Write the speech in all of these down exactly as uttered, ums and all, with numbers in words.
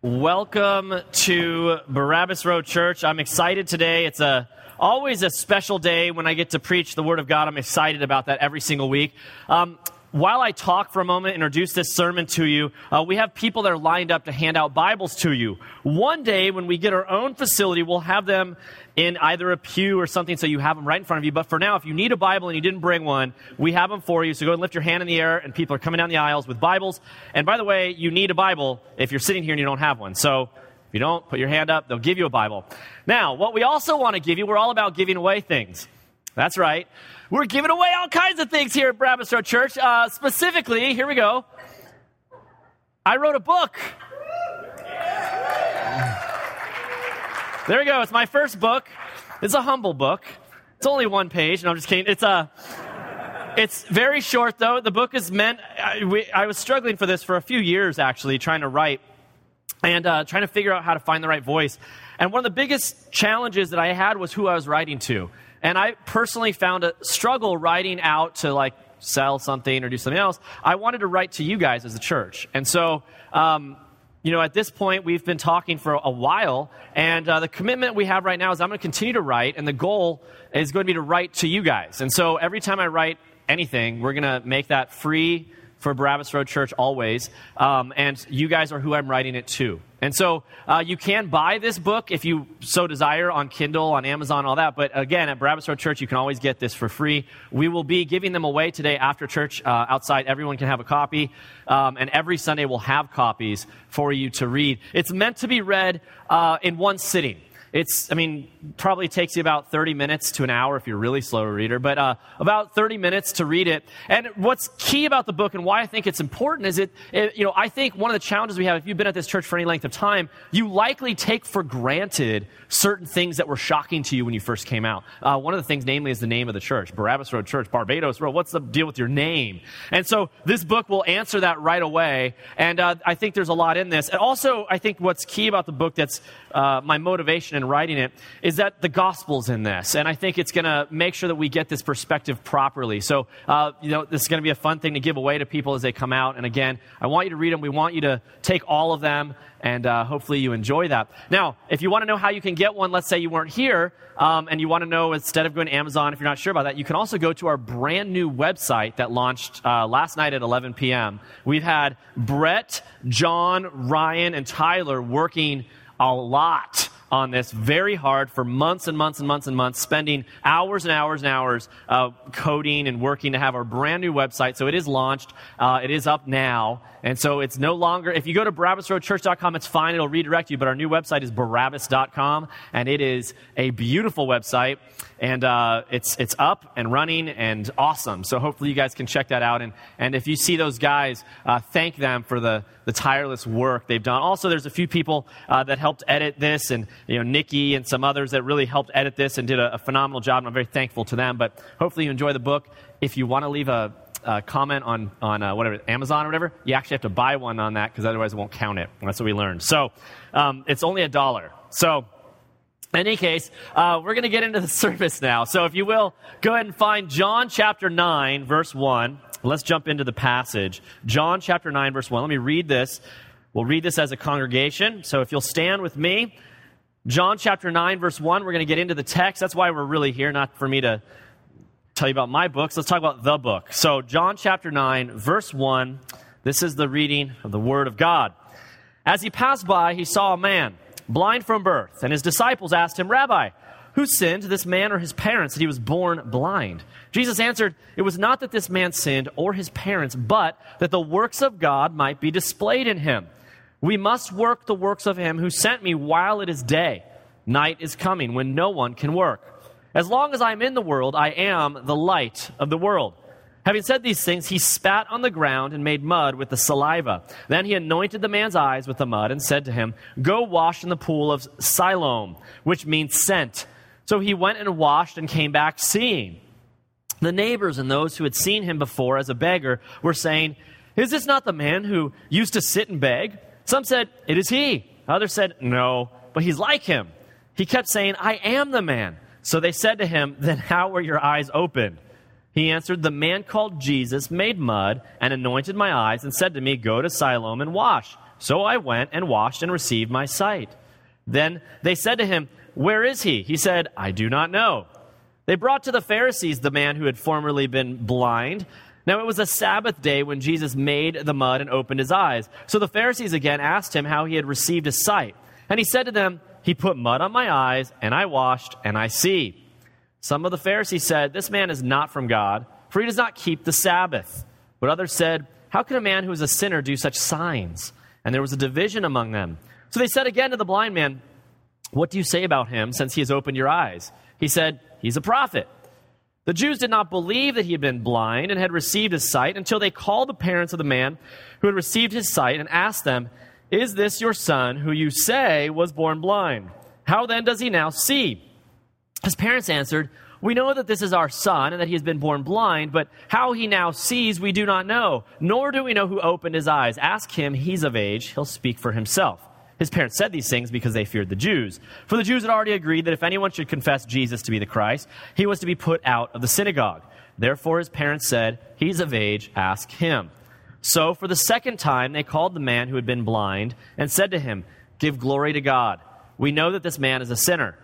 Welcome to Barabbas Road Church. I'm excited today. It's a always a special day when I get to preach the Word of God. I'm excited about that every single week. Um, while I talk for a moment, introduce this sermon to you, uh, we have people that are lined up to hand out Bibles to you. One day when we get our own facility, we'll have them in either a pew or something so you have them right in front of you. But for now, if you need a Bible and you didn't bring one, we have them for you. So go and lift your hand in the air, and people are coming down the aisles with Bibles. And by the way, you need a Bible if you're sitting here and you don't have one. So if you don't, put your hand up. They'll give you a Bible. Now, what we also want to give you, we're all about giving away things. That's right. We're giving away all kinds of things here at Barabbas Road Church. Uh, specifically, here we go. I wrote a book. There we go. It's my first book. It's a humble book. It's only one page. No, I'm just kidding. It's a. It's very short, though. The book is meant... I, we, I was struggling for this for a few years, actually, trying to write and uh, trying to figure out how to find the right voice. And one of the biggest challenges that I had was who I was writing to. And I personally found a struggle writing out to, like, sell something or do something else. I wanted to write to you guys as a church. And so, um, you know, at this point, we've been talking for a while. And uh, the commitment we have right now is I'm going to continue to write. And the goal is going to be to write to you guys. And so every time I write anything, we're going to make that free for Barabbas Road Church always. Um, and you guys are who I'm writing it to. And so uh, you can buy this book if you so desire on Kindle, on Amazon, all that. But again, at Barabbas Road Church, you can always get this for free. We will be giving them away today after church. Uh, outside, everyone can have a copy. Um, and every Sunday, we'll have copies for you to read. It's meant to be read uh, in one sitting. It's, I mean, probably takes you about thirty minutes to an hour if you're a really slow reader, but uh, about thirty minutes to read it. And what's key about the book and why I think it's important is it, it, you know, I think one of the challenges we have, if you've been at this church for any length of time, you likely take for granted certain things that were shocking to you when you first came out. Uh, one of the things, namely, is the name of the church, Barabbas Road Church, Barbados Road. What's the deal with your name? And so this book will answer that right away. And uh, I think there's a lot in this. And also, I think what's key about the book that's uh, my motivation in writing it is that the gospel's in this, and I think it's going to make sure that we get this perspective properly. So, uh, you know, this is going to be a fun thing to give away to people as they come out. And again, I want you to read them. We want you to take all of them, and uh, hopefully you enjoy that. Now, if you want to know how you can get one, let's say you weren't here, um, and you want to know instead of going to Amazon, if you're not sure about that, you can also go to our brand new website that launched uh, last night at eleven p.m. We've had Brett, John, Ryan, and Tyler working a lot on this very hard for months and months and months and months, spending hours and hours and hours uh, coding and working to have our brand new website. So it is launched. Uh, it is up now. And so it's no longer, if you go to Barabbas Road Church dot com, it's fine. It'll redirect you. But our new website is Barabbas dot com. And it is a beautiful website. And uh, it's it's up and running and awesome. So hopefully you guys can check that out. And, and if you see those guys, uh, thank them for the, the tireless work they've done. Also, there's a few people uh, that helped edit this, and you know, Nikki and some others that really helped edit this and did a, a phenomenal job, and I'm very thankful to them. But hopefully you enjoy the book. If you want to leave a, a comment on, on uh, whatever, Amazon or whatever, you actually have to buy one on that because otherwise it won't count it. That's what we learned. So um, it's only a dollar. So in any case, uh, we're going to get into the service now. So if you will, go ahead and find John chapter nine, verse one. Let's jump into the passage. John chapter nine, verse one. Let me read this. We'll read this as a congregation. So if you'll stand with me. John chapter nine, verse one, we're going to get into the text. That's why we're really here, not for me to tell you about my books. Let's talk about the book. So John chapter nine, verse one, this is the reading of the Word of God. As he passed by, he saw a man, blind from birth, and his disciples asked him, "Rabbi, who sinned, this man or his parents, that he was born blind?" Jesus answered, "It was not that this man sinned or his parents, but that the works of God might be displayed in him. We must work the works of him who sent me while it is day. Night is coming when no one can work. As long as I am in the world, I am the light of the world." Having said these things, he spat on the ground and made mud with the saliva. Then he anointed the man's eyes with the mud and said to him, "Go wash in the pool of Siloam," which means sent. So he went and washed and came back seeing. The neighbors and those who had seen him before as a beggar were saying, "Is this not the man who used to sit and beg?" Some said, "It is he." Others said, "No, but he's like him." He kept saying, "I am the man." So they said to him, "Then how were your eyes opened?" He answered, "The man called Jesus made mud and anointed my eyes and said to me, 'Go to Siloam and wash.' So I went and washed and received my sight. Then they said to him, where is he? He said, I do not know. They brought to the Pharisees the man who had formerly been blind. Now it was a Sabbath day when Jesus made the mud and opened his eyes. So the Pharisees again asked him how he had received his sight. And he said to them, he put mud on my eyes, and I washed, and I see. Some of the Pharisees said, this man is not from God, for he does not keep the Sabbath. But others said, how can a man who is a sinner do such signs? And there was a division among them. So they said again to the blind man, what do you say about him since he has opened your eyes? He said, he's a prophet. The Jews did not believe that he had been blind and had received his sight until they called the parents of the man who had received his sight and asked them, is this your son who you say was born blind? How then does he now see? His parents answered, we know that this is our son and that he has been born blind, but how he now sees we do not know, nor do we know who opened his eyes. Ask him, he's of age, he'll speak for himself. His parents said these things because they feared the Jews. For the Jews had already agreed that if anyone should confess Jesus to be the Christ, he was to be put out of the synagogue. Therefore his parents said, he's of age, ask him. So for the second time they called the man who had been blind and said to him, give glory to God. We know that this man is a sinner.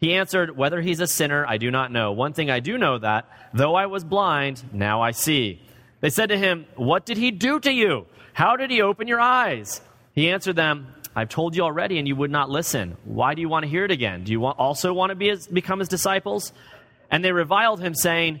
He answered, whether he's a sinner, I do not know. One thing I do know that, though I was blind, now I see. They said to him, what did he do to you? How did he open your eyes? He answered them, I've told you already, and you would not listen. Why do you want to hear it again? Do you want, also want to be his, become his disciples? And they reviled him, saying,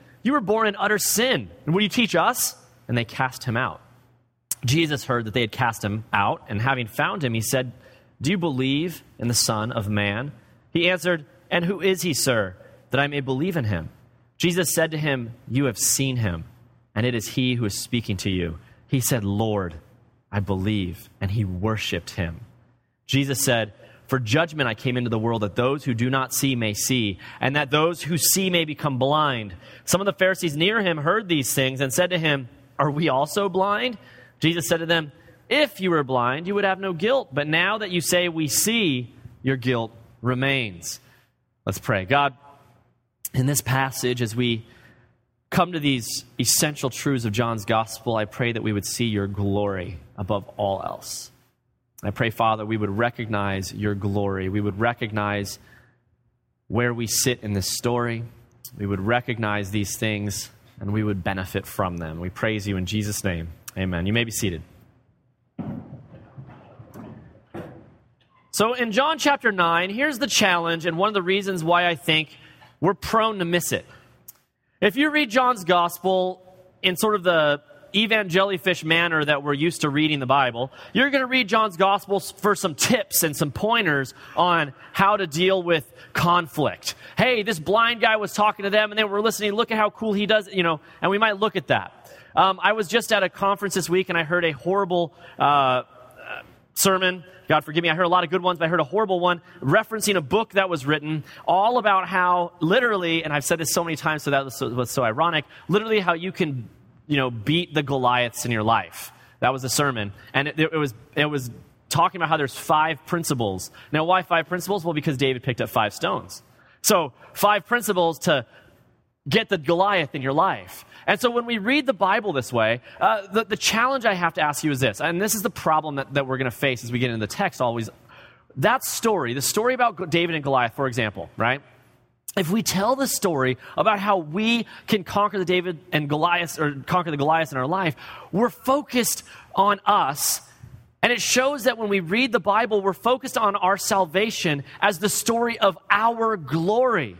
you were born in utter sin, and will you teach us? And they cast him out. Jesus heard that they had cast him out, and having found him, he said, do you believe in the Son of Man? He answered, and who is he, sir, that I may believe in him? Jesus said to him, you have seen him, and it is he who is speaking to you. He said, Lord, I believe, and he worshiped him. Jesus said, for judgment I came into the world, that those who do not see may see, and that those who see may become blind. Some of the Pharisees near him heard these things and said to him, are we also blind? Jesus said to them, if you were blind, you would have no guilt. But now that you say we see, your guilt remains. Let's pray. God, in this passage, as we come to these essential truths of John's gospel, I pray that we would see your glory above all else. I pray, Father, we would recognize your glory. We would recognize where we sit in this story. We would recognize these things, and we would benefit from them. We praise you in Jesus' name. Amen. You may be seated. So in John chapter nine, here's the challenge, and one of the reasons why I think we're prone to miss it. If you read John's gospel in sort of the evangelifish manner that we're used to reading the Bible, you're going to read John's gospel for some tips and some pointers on how to deal with conflict. Hey, this blind guy was talking to them and they were listening. Look at how cool he does, you know, and we might look at that. Um, I was just at a conference this week and I heard a horrible uh, sermon. God forgive me, I heard a lot of good ones, but I heard a horrible one referencing a book that was written all about how literally, and I've said this so many times, so that was so, was so ironic, literally how you can you know, beat the Goliaths in your life. That was the sermon. And it, it was it was talking about how there's five principles. Now, why five principles? Well, because David picked up five stones. So five principles to get the Goliath in your life. And so when we read the Bible this way, uh, the, the challenge I have to ask you is this, and this is the problem that, that we're going to face as we get into the text always. That story, the story about David and Goliath, for example, right? If we tell the story about how we can conquer the David and Goliath or conquer the Goliath in our life, we're focused on us. And it shows that when we read the Bible, we're focused on our salvation as the story of our glory.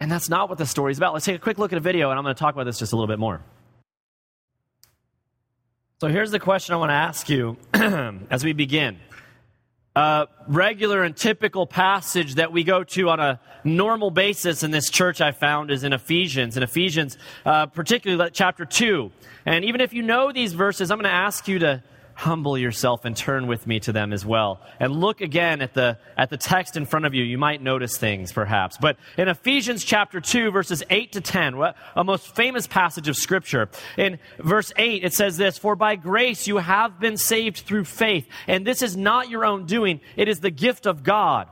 And that's not what the story is about. Let's take a quick look at a video, and I'm going to talk about this just a little bit more. So here's the question I want to ask you as we begin. A regular and typical passage that we go to on a normal basis in this church I found is in Ephesians. In Ephesians, uh, particularly chapter two. And even if you know these verses, I'm going to ask you to humble yourself and turn with me to them as well. And look again at the at the text in front of you. You might notice things, perhaps. But in Ephesians chapter two, verses eight to ten, what a most famous passage of Scripture. In verse eight, it says this, "For by grace you have been saved through faith, and this is not your own doing. It is the gift of God,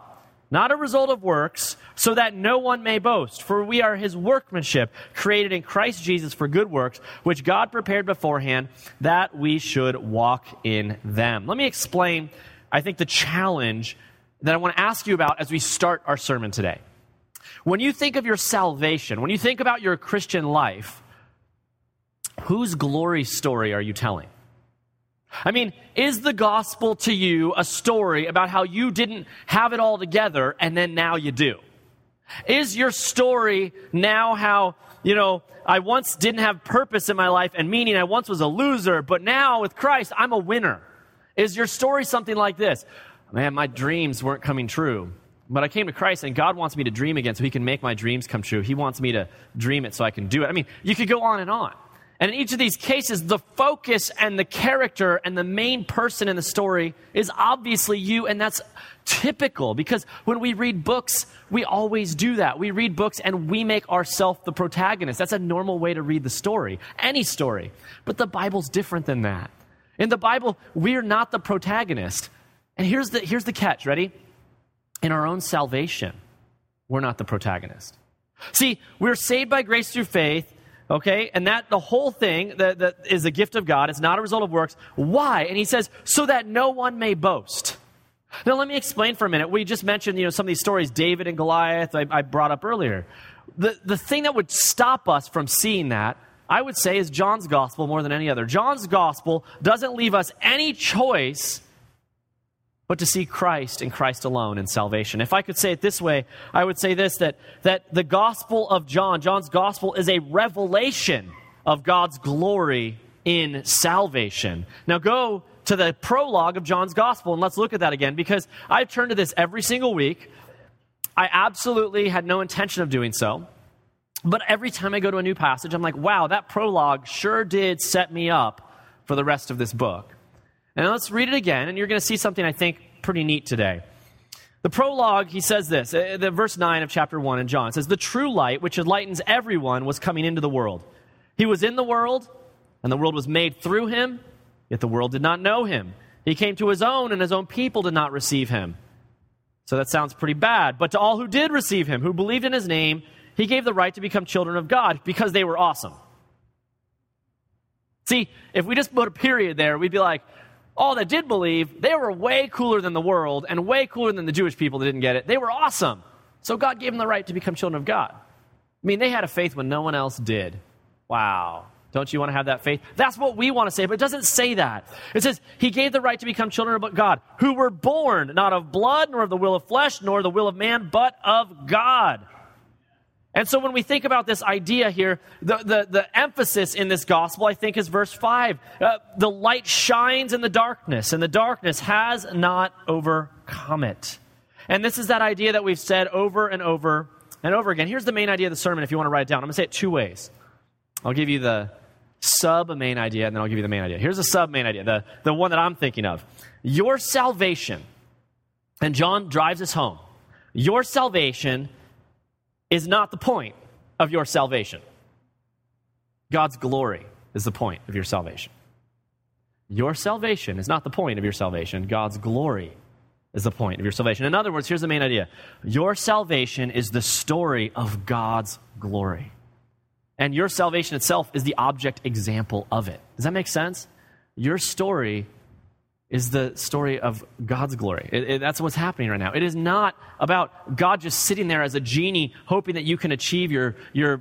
not a result of works, so that no one may boast. For we are his workmanship, created in Christ Jesus for good works, which God prepared beforehand, that we should walk in them." Let me explain, I think, the challenge that I want to ask you about as we start our sermon today. When you think of your salvation, when you think about your Christian life, whose glory story are you telling? I mean, is the gospel to you a story about how you didn't have it all together and then now you do? Is your story now how, you know, I once didn't have purpose in my life and meaning, I once was a loser, but now with Christ, I'm a winner? Is your story something like this? Man, my dreams weren't coming true, but I came to Christ and God wants me to dream again so he can make my dreams come true. He wants me to dream it so I can do it. I mean, you could go on and on. And in each of these cases, the focus and the character and the main person in the story is obviously you, and that's typical because when we read books, we always do that. We read books and we make ourselves the protagonist. That's a normal way to read the story, any story. But the Bible's different than that. In the Bible, we're not the protagonist. And here's the, here's the catch, ready? In our own salvation, we're not the protagonist. See, we're saved by grace through faith, okay, and that the whole thing that, that is a gift of God. It's not a result of works. Why? And he says, so that no one may boast. Now, let me explain for a minute. We just mentioned, you know, some of these stories, David and Goliath, I, I brought up earlier. The, the thing that would stop us from seeing that, I would say, is John's gospel more than any other. John's gospel doesn't leave us any choice but to see Christ and Christ alone in salvation. If I could say it this way, I would say this, that, that the gospel of John, John's gospel, is a revelation of God's glory in salvation. Now go to the prologue of John's gospel, and let's look at that again, because I turn to this every single week. I absolutely had no intention of doing so, but every time I go to a new passage, I'm like, wow, that prologue sure did set me up for the rest of this book. And let's read it again, and you're going to see something, I think, pretty neat today. The prologue, he says this, the verse nine of chapter one in John, it says, "The true light, which enlightens everyone, was coming into the world. He was in the world, and the world was made through him, yet the world did not know him. He came to his own, and his own people did not receive him." So that sounds pretty bad. "But to all who did receive him, who believed in his name, he gave the right to become children of God, because they were awesome." See, if we just put a period there, we'd be like, all that did believe, they were way cooler than the world and way cooler than the Jewish people that didn't get it. They were awesome. So God gave them the right to become children of God. I mean, they had a faith when no one else did. Wow. Don't you want to have that faith? That's what we want to say, but it doesn't say that. It says, he gave the right to become children of God, who were born not of blood, nor of the will of flesh, nor the will of man, but of God. And so when we think about this idea here, the, the, the emphasis in this gospel, I think, is verse five. Uh, the light shines in the darkness, and the darkness has not overcome it. And this is that idea that we've said over and over and over again. Here's the main idea of the sermon if you want to write it down. I'm going to say it two ways. I'll give you the sub-main idea, and then I'll give you the main idea. Here's the sub-main idea, the, the one that I'm thinking of. Your salvation, and John drives this home, your salvation is not the point of your salvation. God's glory is the point of your salvation. Your salvation is not the point of your salvation. God's glory is the point of your salvation. In other words, here's the main idea. Your salvation is the story of God's glory. And your salvation itself is the object example of it. Does that make sense? Your story is the story of God's glory. It, it, that's what's happening right now. It is not about God just sitting there as a genie hoping that you can achieve your, your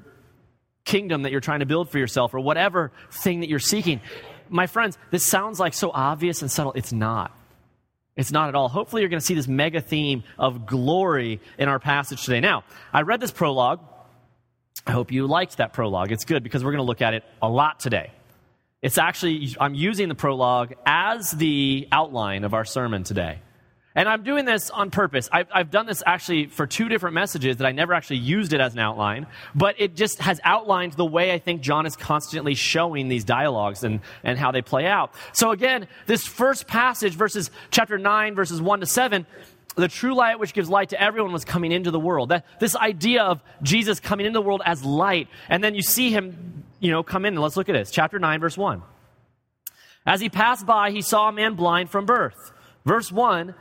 kingdom that you're trying to build for yourself or whatever thing that you're seeking. My friends, this sounds like so obvious and subtle. It's not. It's not at all. Hopefully you're going to see this mega theme of glory in our passage today. Now, I read this prologue. I hope you liked that prologue. It's good because we're going to look at it a lot today. It's actually, I'm using the prologue as the outline of our sermon today. And I'm doing this on purpose. I've, I've done this actually for two different messages that I never actually used it as an outline, but it just has outlined the way I think John is constantly showing these dialogues and, and how they play out. So again, this first passage, verses chapter nine, verses one to seven, the true light which gives light to everyone was coming into the world. That, this idea of Jesus coming into the world as light, and then you see him, you know, come in. And let's look at this. Chapter nine, verse one. As he passed by, he saw a man blind from birth. Verse one,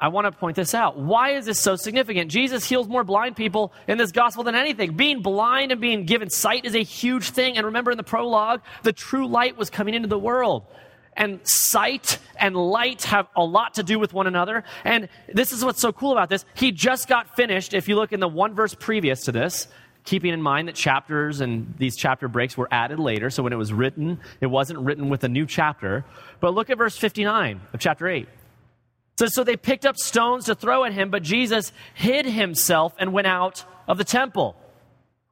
I want to point this out. Why is this so significant? Jesus heals more blind people in this gospel than anything. Being blind and being given sight is a huge thing. And remember in the prologue, the true light was coming into the world. And sight and light have a lot to do with one another. And this is what's so cool about this. He just got finished. If you look in the one verse previous to this, keeping in mind that chapters and these chapter breaks were added later. So when it was written, it wasn't written with a new chapter. But look at verse fifty-nine of chapter eight. So, so they picked up stones to throw at him, but Jesus hid himself and went out of the temple.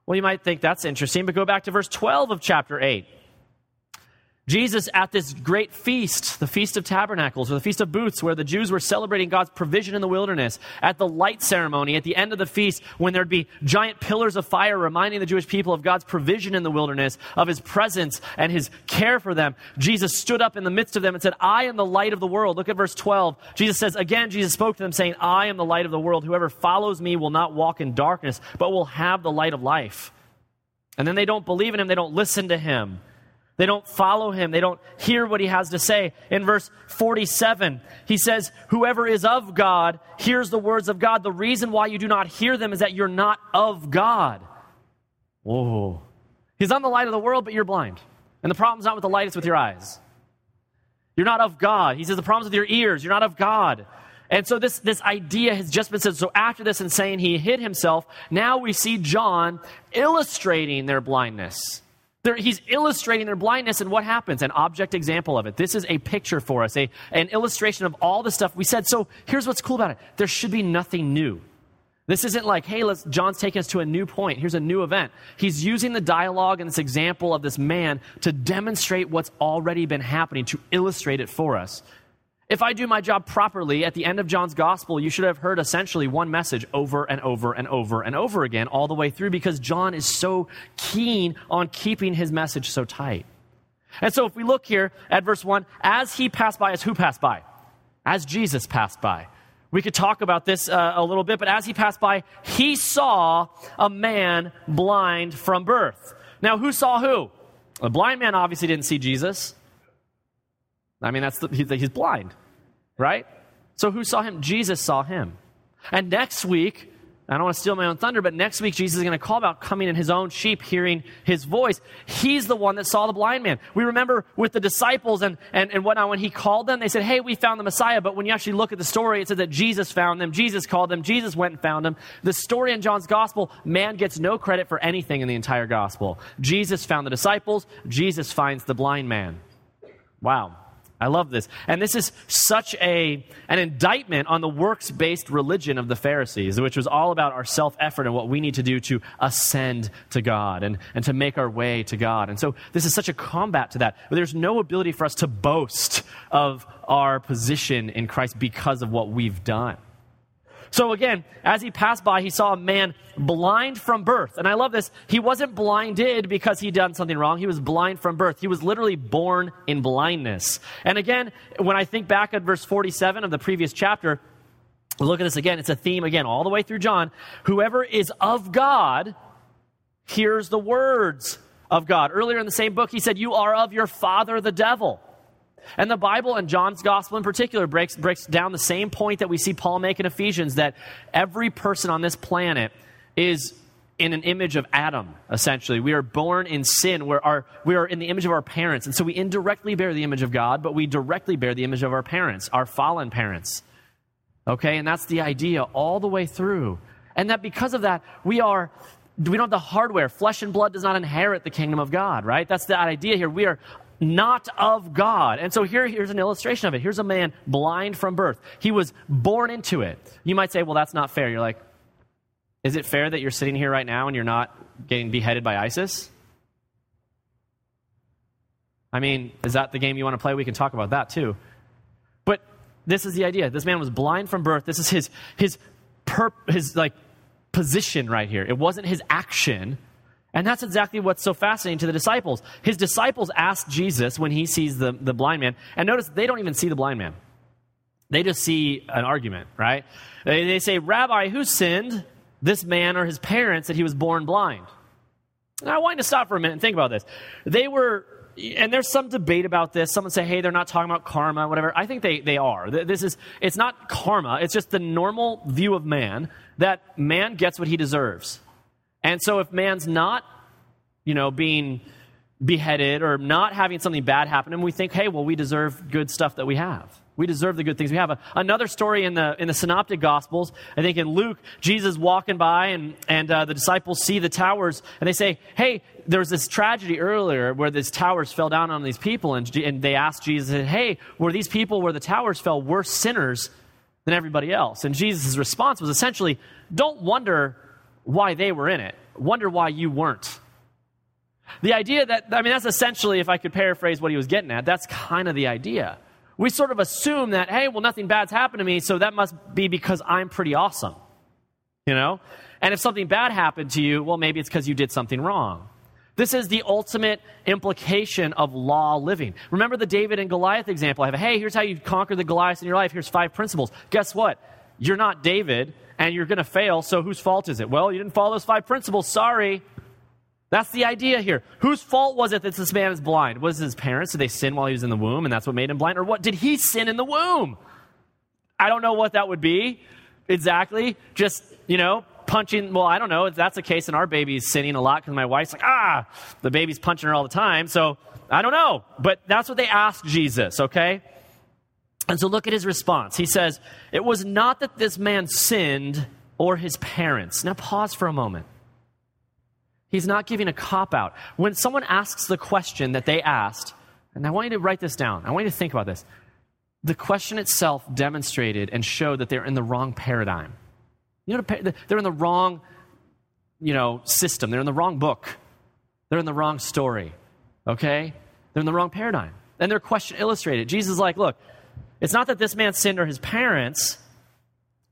Well, you might think that's interesting, but go back to verse twelve of chapter eight. Jesus at this great feast, the Feast of Tabernacles, or the Feast of Booths, where the Jews were celebrating God's provision in the wilderness, at the light ceremony, at the end of the feast, when there'd be giant pillars of fire reminding the Jewish people of God's provision in the wilderness, of his presence and his care for them, Jesus stood up in the midst of them and said, I am the light of the world. Look at verse twelve. Jesus says, again, Jesus spoke to them saying, I am the light of the world. Whoever follows me will not walk in darkness, but will have the light of life. And then they don't believe in him. They don't listen to him. They don't follow him. They don't hear what he has to say. In verse forty-seven, he says, whoever is of God hears the words of God. The reason why you do not hear them is that you're not of God. Whoa. He's on the light of the world, but you're blind. And the problem's not with the light, it's with your eyes. You're not of God. He says the problem's with your ears. You're not of God. And so this, this idea has just been said. So after this and saying he hid himself, now we see John illustrating their blindness. They're, he's illustrating their blindness, and what happens? An object example of it. This is a picture for us, a, an illustration of all the stuff we said. So here's what's cool about it. There should be nothing new. This isn't like, hey, let's, John's taking us to a new point. Here's a new event. He's using the dialogue and this example of this man to demonstrate what's already been happening, to illustrate it for us. If I do my job properly, at the end of John's gospel, you should have heard essentially one message over and over and over and over again all the way through, because John is so keen on keeping his message so tight. And so if we look here at verse one, as he passed by, as who passed by? As Jesus passed by. We could talk about this uh, a little bit, but as he passed by, he saw a man blind from birth. Now, who saw who? The blind man obviously didn't see Jesus. I mean, that's the, he's blind, right? So who saw him? Jesus saw him. And next week, I don't want to steal my own thunder, but next week Jesus is going to call about coming in his own sheep, hearing his voice. He's the one that saw the blind man. We remember with the disciples and, and, and whatnot, when he called them, they said, hey, we found the Messiah. But when you actually look at the story, it says that Jesus found them. Jesus called them. Jesus went and found them. The story in John's gospel, man gets no credit for anything in the entire gospel. Jesus found the disciples. Jesus finds the blind man. Wow. I love this. And this is such a an indictment on the works-based religion of the Pharisees, which was all about our self-effort and what we need to do to ascend to God and, and to make our way to God. And so this is such a combat to that. But there's no ability for us to boast of our position in Christ because of what we've done. So again, as he passed by, he saw a man blind from birth. And I love this. He wasn't blinded because he'd done something wrong. He was blind from birth. He was literally born in blindness. And again, when I think back at verse forty-seven of the previous chapter, look at this again. It's a theme again, all the way through John. Whoever is of God hears the words of God. Earlier in the same book, he said, you are of your father, the devil. And the Bible and John's gospel in particular breaks breaks down the same point that we see Paul make in Ephesians, that every person on this planet is in an image of Adam, essentially. We are born in sin. We're our, we are in the image of our parents. And so we indirectly bear the image of God, but we directly bear the image of our parents, our fallen parents. Okay? And that's the idea all the way through. And that because of that, we are... we don't have the hardware. Flesh and blood does not inherit the kingdom of God, right? That's the idea here. We are... not of God. And so here, here's an illustration of it. Here's a man blind from birth. He was born into it. You might say, well, that's not fair. You're like, is it fair that you're sitting here right now and you're not getting beheaded by ISIS? I mean, is that the game you want to play? We can talk about that too. But This is the idea. This man was blind from birth. This is his his perp, his like position right here. It wasn't his action. And that's exactly what's so fascinating to the disciples. His disciples ask Jesus when he sees the, the blind man. And notice they don't even see the blind man. They just see an argument, right? They, they say, Rabbi, who sinned, this man or his parents, that he was born blind? And I want you to stop for a minute and think about this. They were, and there's some debate about this. Someone say, hey, they're not talking about karma, whatever. I think they, they are. This is, it's not karma. It's just the normal view of man, that man gets what he deserves. And so if man's not, you know, being beheaded or not having something bad happen, and we think, hey, well, we deserve good stuff that we have. We deserve the good things we have. A, another story in the in the Synoptic Gospels, I think in Luke, Jesus walking by, and, and uh, the disciples see the towers, and they say, hey, there was this tragedy earlier where these towers fell down on these people, and, and they asked Jesus, hey, were these people where the towers fell worse sinners than everybody else? And Jesus' response was essentially, don't wonder why they were in it. Wonder why you weren't. The idea that, I mean, that's essentially, if I could paraphrase what he was getting at, that's kind of the idea. We sort of assume that, hey, well, nothing bad's happened to me, so that must be because I'm pretty awesome, you know? And if something bad happened to you, well, maybe it's because you did something wrong. This is the ultimate implication of law living. Remember the David and Goliath example. I have a, hey, here's how you conquer the Goliath in your life. Here's five principles. Guess what? You're not David, and you're going to fail, so whose fault is it? Well, you didn't follow those five principles. Sorry. That's the idea here. Whose fault was it that this man is blind? Was it his parents? Did they sin while he was in the womb, and that's what made him blind? Or what? Did he sin in the womb? I don't know what that would be exactly. Just, you know, punching. Well, I don't know. If that's the case, and our baby's sinning a lot because my wife's like, ah, the baby's punching her all the time. So I don't know. But that's what they asked Jesus, okay? And so look at his response. He says, it was not that this man sinned or his parents. Now pause for a moment. He's not giving a cop-out. When someone asks the question that they asked, and I want you to write this down. I want you to think about this. The question itself demonstrated and showed that they're in the wrong paradigm. You know, they're in the wrong, you know, system. They're in the wrong book. They're in the wrong story, okay? They're in the wrong paradigm. And their question illustrated. Jesus is like, look, it's not that this man sinned or his parents,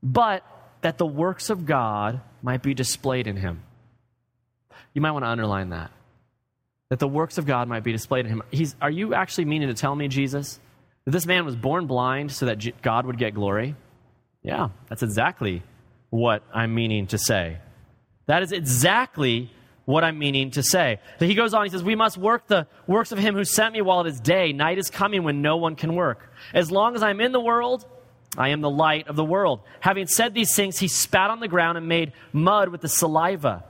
but that the works of God might be displayed in him. You might want to underline that. That the works of God might be displayed in him. He's, are you actually meaning to tell me, Jesus, that this man was born blind so that G- God would get glory? Yeah, that's exactly what I'm meaning to say. That is exactly what I'm meaning to say. So he goes on, he says, we must work the works of him who sent me while it is day. Night is coming when no one can work. As long as I'm in the world, I am the light of the world. Having said these things, he spat on the ground and made mud with the saliva.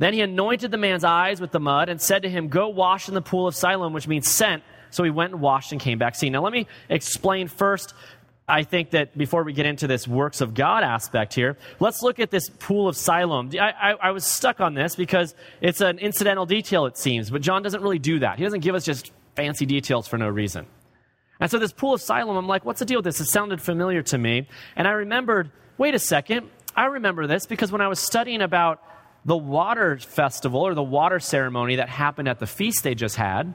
Then he anointed the man's eyes with the mud and said to him, go wash in the pool of Siloam, which means sent. So he went and washed and came back seeing. Now let me explain first, I think that before we get into this works of God aspect here, let's look at this pool of Siloam. I, I, I was stuck on this because it's an incidental detail, it seems, but John doesn't really do that. He doesn't give us just fancy details for no reason. And so this pool of Siloam, I'm like, what's the deal with this? It sounded familiar to me. And I remembered, wait a second, I remember this because when I was studying about the water festival or the water ceremony that happened at the feast they just had,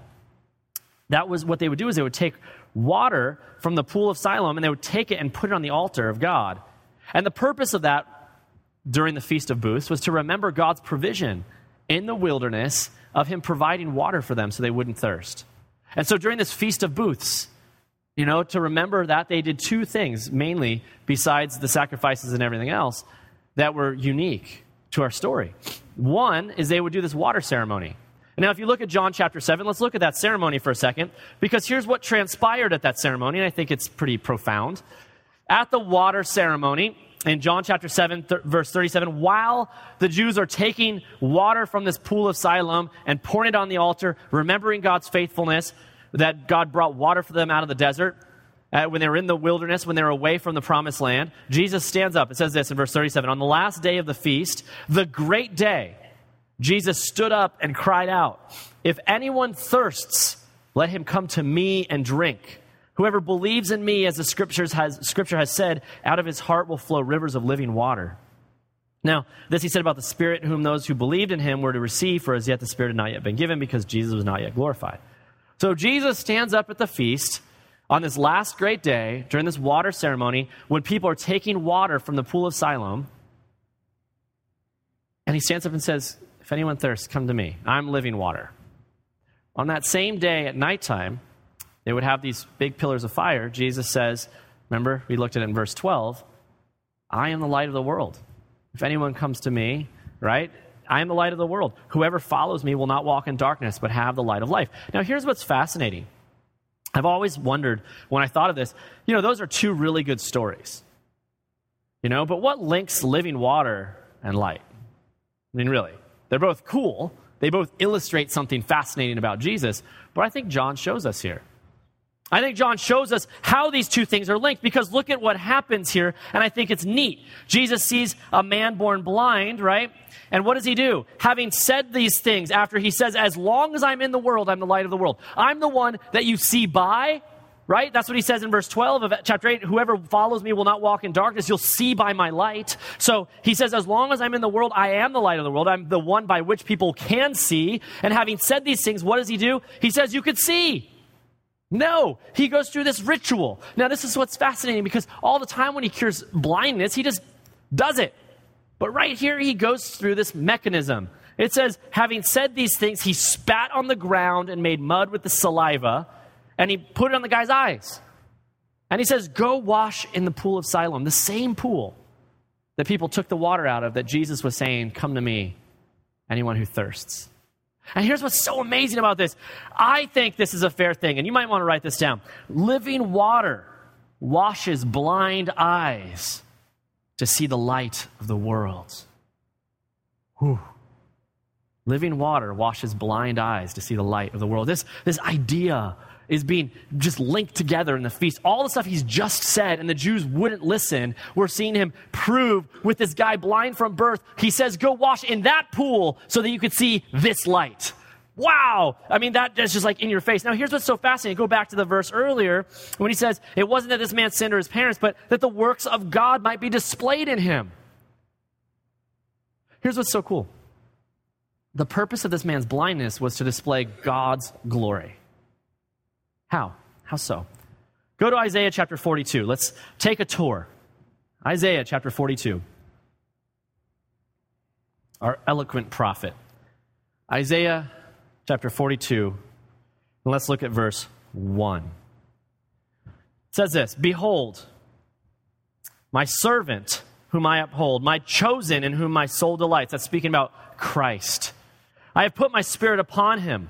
that was what they would do is they would take water from the pool of Siloam, and they would take it and put it on the altar of God. And the purpose of that during the Feast of Booths was to remember God's provision in the wilderness of him providing water for them so they wouldn't thirst. And so during this Feast of Booths, you know, to remember that, they did two things mainly besides the sacrifices and everything else that were unique to our story. One is they would do this water ceremony. Now, if you look at John chapter seven, let's look at that ceremony for a second, because here's what transpired at that ceremony, and I think it's pretty profound. At the water ceremony in John chapter seven, th- verse thirty-seven, while the Jews are taking water from this pool of Siloam and pouring it on the altar, remembering God's faithfulness, that God brought water for them out of the desert, uh, when they were in the wilderness, when they were away from the promised land, Jesus stands up. It says this in verse thirty-seven, on the last day of the feast, the great day, Jesus stood up and cried out, if anyone thirsts, let him come to me and drink. Whoever believes in me, as the scriptures has, scripture has said, out of his heart will flow rivers of living water. Now, this he said about the Spirit, whom those who believed in him were to receive, for as yet the Spirit had not yet been given, because Jesus was not yet glorified. So Jesus stands up at the feast on this last great day, during this water ceremony, when people are taking water from the pool of Siloam, and he stands up and says, if anyone thirsts, come to me. I'm living water. On that same day at nighttime, they would have these big pillars of fire. Jesus says, remember, we looked at it in verse twelve, I am the light of the world. If anyone comes to me, right? I am the light of the world. Whoever follows me will not walk in darkness, but have the light of life. Now, here's what's fascinating. I've always wondered when I thought of this, you know, those are two really good stories, you know, but what links living water and light? I mean, really, they're both cool. They both illustrate something fascinating about Jesus, but I think John shows us here. I think John shows us how these two things are linked, because look at what happens here, and I think it's neat. Jesus sees a man born blind, right? And what does he do? Having said these things, after he says, as long as I'm in the world, I'm the light of the world. I'm the one that you see by, right? That's what he says in verse twelve of chapter eight. Whoever follows me will not walk in darkness. You'll see by my light. So he says, as long as I'm in the world, I am the light of the world. I'm the one by which people can see. And having said these things, what does he do? He says, you could see. No, he goes through this ritual. Now, this is what's fascinating, because all the time when he cures blindness, he just does it. But right here, he goes through this mechanism. It says, having said these things, he spat on the ground and made mud with the saliva, and he put it on the guy's eyes. And he says, go wash in the pool of Siloam, the same pool that people took the water out of that Jesus was saying, come to me, anyone who thirsts. And here's what's so amazing about this. I think this is a fair thing, and you might want to write this down. Living water washes blind eyes to see the light of the world. Whew. Living water washes blind eyes to see the light of the world. This, this idea is being just linked together in the feast. All the stuff he's just said, and the Jews wouldn't listen. We're seeing him prove with this guy blind from birth. He says, go wash in that pool so that you could see this light. Wow. I mean, that is just like in your face. Now, here's what's so fascinating. Go back to the verse earlier when he says, it wasn't that this man sinned or his parents, but that the works of God might be displayed in him. Here's what's so cool. The purpose of this man's blindness was to display God's glory. How? How so? Go to Isaiah chapter forty-two. Let's take a tour. Isaiah chapter forty-two. Our eloquent prophet. Isaiah chapter forty-two. And let's look at verse one. It says this, behold, my servant whom I uphold, my chosen in whom my soul delights. That's speaking about Christ. I have put my spirit upon him.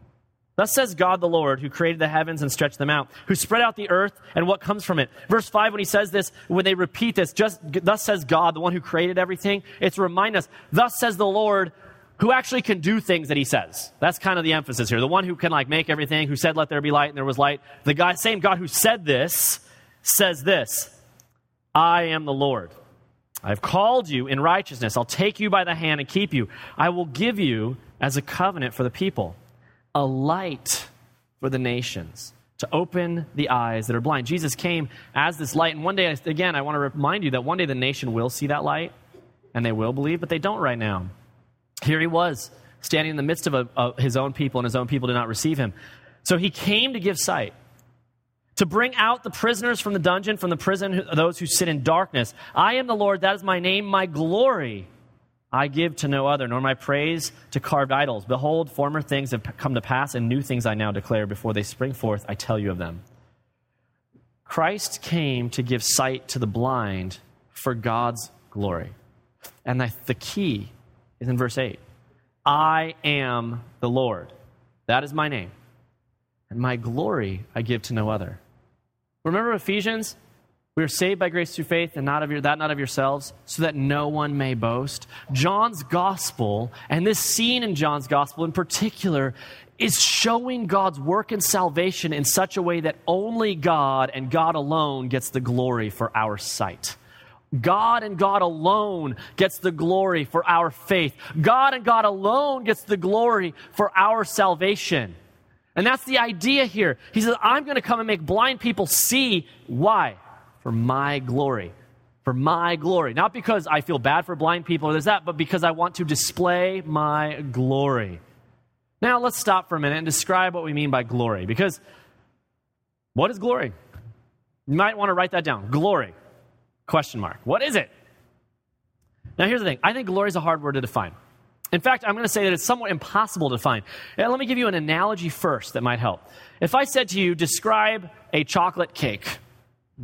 Thus says God the Lord, who created the heavens and stretched them out, who spread out the earth and what comes from it. Verse five, when he says this, when they repeat this, just thus says God, the one who created everything, it's to remind us, thus says the Lord, who actually can do things that he says. That's kind of the emphasis here. The one who can like make everything, who said, let there be light, and there was light. The God, same God who said this, says this, I am the Lord. I've called you in righteousness. I'll take you by the hand and keep you. I will give you as a covenant for the people, a light for the nations, to open the eyes that are blind. Jesus came as this light. And one day, again, I want to remind you that one day the nation will see that light and they will believe, but they don't right now. Here he was standing in the midst of a, a, his own people, and his own people did not receive him. So he came to give sight, to bring out the prisoners from the dungeon, from the prison, those who sit in darkness. I am the Lord, that is my name, my glory I give to no other, nor my praise to carved idols. Behold, former things have come to pass, and new things I now declare. Before they spring forth, I tell you of them. Christ came to give sight to the blind for God's glory. And the key is in verse eight. I am the Lord. That is my name. And my glory I give to no other. Remember Ephesians? We are saved by grace through faith, and not of your, that not of yourselves, so that no one may boast. John's gospel, and this scene in John's gospel in particular, is showing God's work in salvation in such a way that only God and God alone gets the glory for our sight. God and God alone gets the glory for our faith. God and God alone gets the glory for our salvation. And that's the idea here. He says, I'm going to come and make blind people see. Why? For my glory. For my glory. Not because I feel bad for blind people or there's that, but because I want to display my glory. Now let's stop for a minute and describe what we mean by glory. Because what is glory? You might want to write that down. Glory. Question mark. What is it? Now here's the thing. I think glory is a hard word to define. In fact, I'm going to say that it's somewhat impossible to define. And let me give you an analogy first that might help. If I said to you, describe a chocolate cake,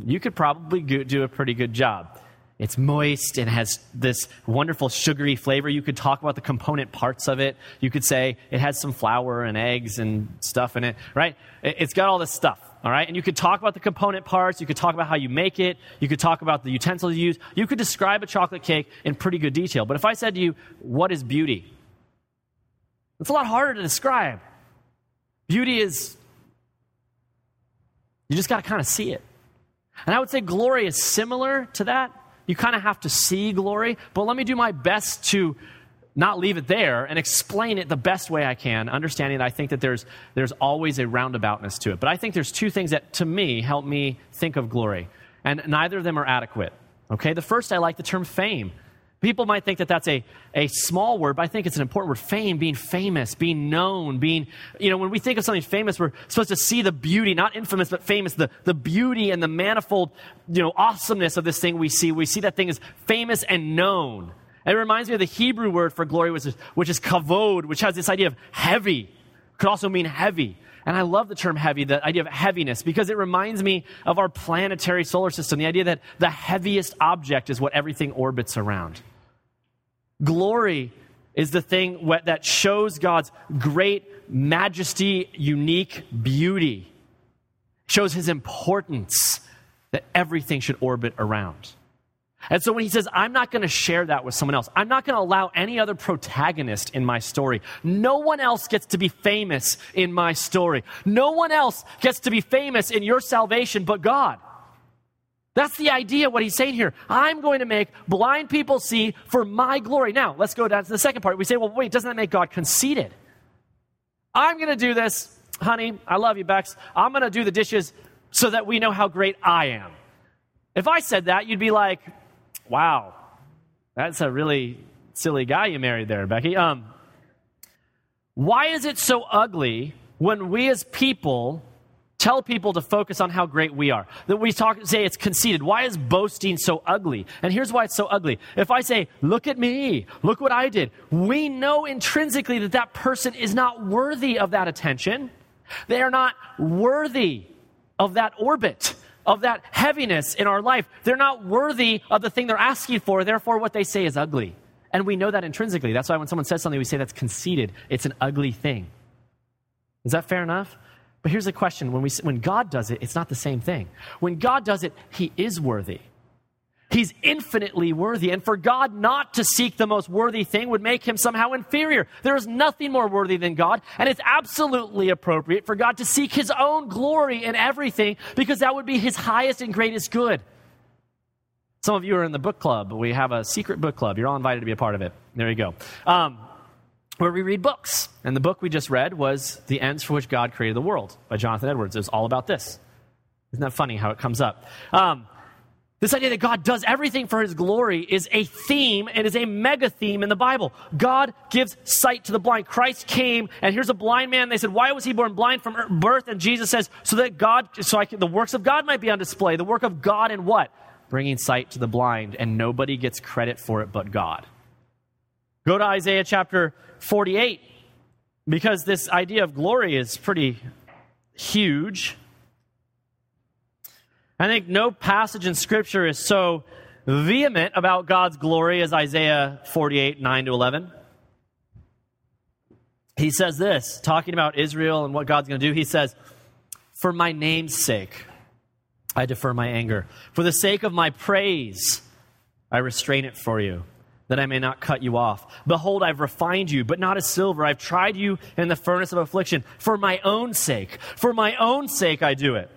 you could probably do a pretty good job. It's moist and has this wonderful sugary flavor. You could talk about the component parts of it. You could say it has some flour and eggs and stuff in it, right? It's got all this stuff, all right? And you could talk about the component parts. You could talk about how you make it. You could talk about the utensils you use. You could describe a chocolate cake in pretty good detail. But if I said to you, what is beauty? It's a lot harder to describe. Beauty is, you just got to kind of see it. And I would say glory is similar to that. You kind of have to see glory, but let me do my best to not leave it there and explain it the best way I can, understanding that I think that there's there's always a roundaboutness to it. But I think there's two things that, to me, help me think of glory, and neither of them are adequate. Okay, the first, I like the term fame. People might think that that's a, a small word, but I think it's an important word. Fame, being famous, being known, being, you know, when we think of something famous, we're supposed to see the beauty, not infamous, but famous, the, the beauty and the manifold, you know, awesomeness of this thing we see. We see that thing is famous and known. And it reminds me of the Hebrew word for glory, which is, which is kavod, which has this idea of heavy. Could also mean heavy. And I love the term heavy, the idea of heaviness, because it reminds me of our planetary solar system, the idea that the heaviest object is what everything orbits around. Glory is the thing that shows God's great majesty, unique beauty. It shows his importance that everything should orbit around. And so when he says, I'm not going to share that with someone else, I'm not going to allow any other protagonist in my story. No one else gets to be famous in my story. No one else gets to be famous in your salvation but God. That's the idea, what he's saying here. I'm going to make blind people see for my glory. Now, let's go down to the second part. We say, well, wait, doesn't that make God conceited? I'm going to do this. Honey, I love you, Bex. I'm going to do the dishes so that we know how great I am. If I said that, you'd be like, wow, that's a really silly guy you married there, Becky. Um, why is it so ugly when we as people tell people to focus on how great we are? That we talk, say it's conceited. Why is boasting so ugly? And here's why it's so ugly. If I say, look at me, look what I did, we know intrinsically that that person is not worthy of that attention. They are not worthy of that orbit, of that heaviness in our life. They're not worthy of the thing they're asking for. Therefore, what they say is ugly. And we know that intrinsically. That's why when someone says something, we say that's conceited. It's an ugly thing. Is that fair enough? But here's the question. When we, when God does it, it's not the same thing. When God does it, he is worthy. He's infinitely worthy. And for God not to seek the most worthy thing would make him somehow inferior. There is nothing more worthy than God. And it's absolutely appropriate for God to seek his own glory in everything, because that would be his highest and greatest good. Some of you are in the book club. We have a secret book club. You're all invited to be a part of it. There you go. Um, where we read books. And the book we just read was The Ends for Which God Created the World by Jonathan Edwards. It was all about this. Isn't that funny how it comes up? Um, this idea that God does everything for his glory is a theme and is a mega theme in the Bible. God gives sight to the blind. Christ came, and here's a blind man. They said, why was he born blind from birth? And Jesus says, so that God, so I can, the works of God might be on display. The work of God in what? Bringing sight to the blind, and nobody gets credit for it but God. Go to Isaiah chapter forty-eight, because this idea of glory is pretty huge. I think no passage in Scripture is so vehement about God's glory as Isaiah forty-eight, nine to eleven. He says this, talking about Israel and what God's going to do. He says, for my name's sake, I defer my anger. For the sake of my praise, I restrain it for you, that I may not cut you off. Behold, I've refined you, but not as silver. I've tried you in the furnace of affliction. For my own sake, for my own sake I do it.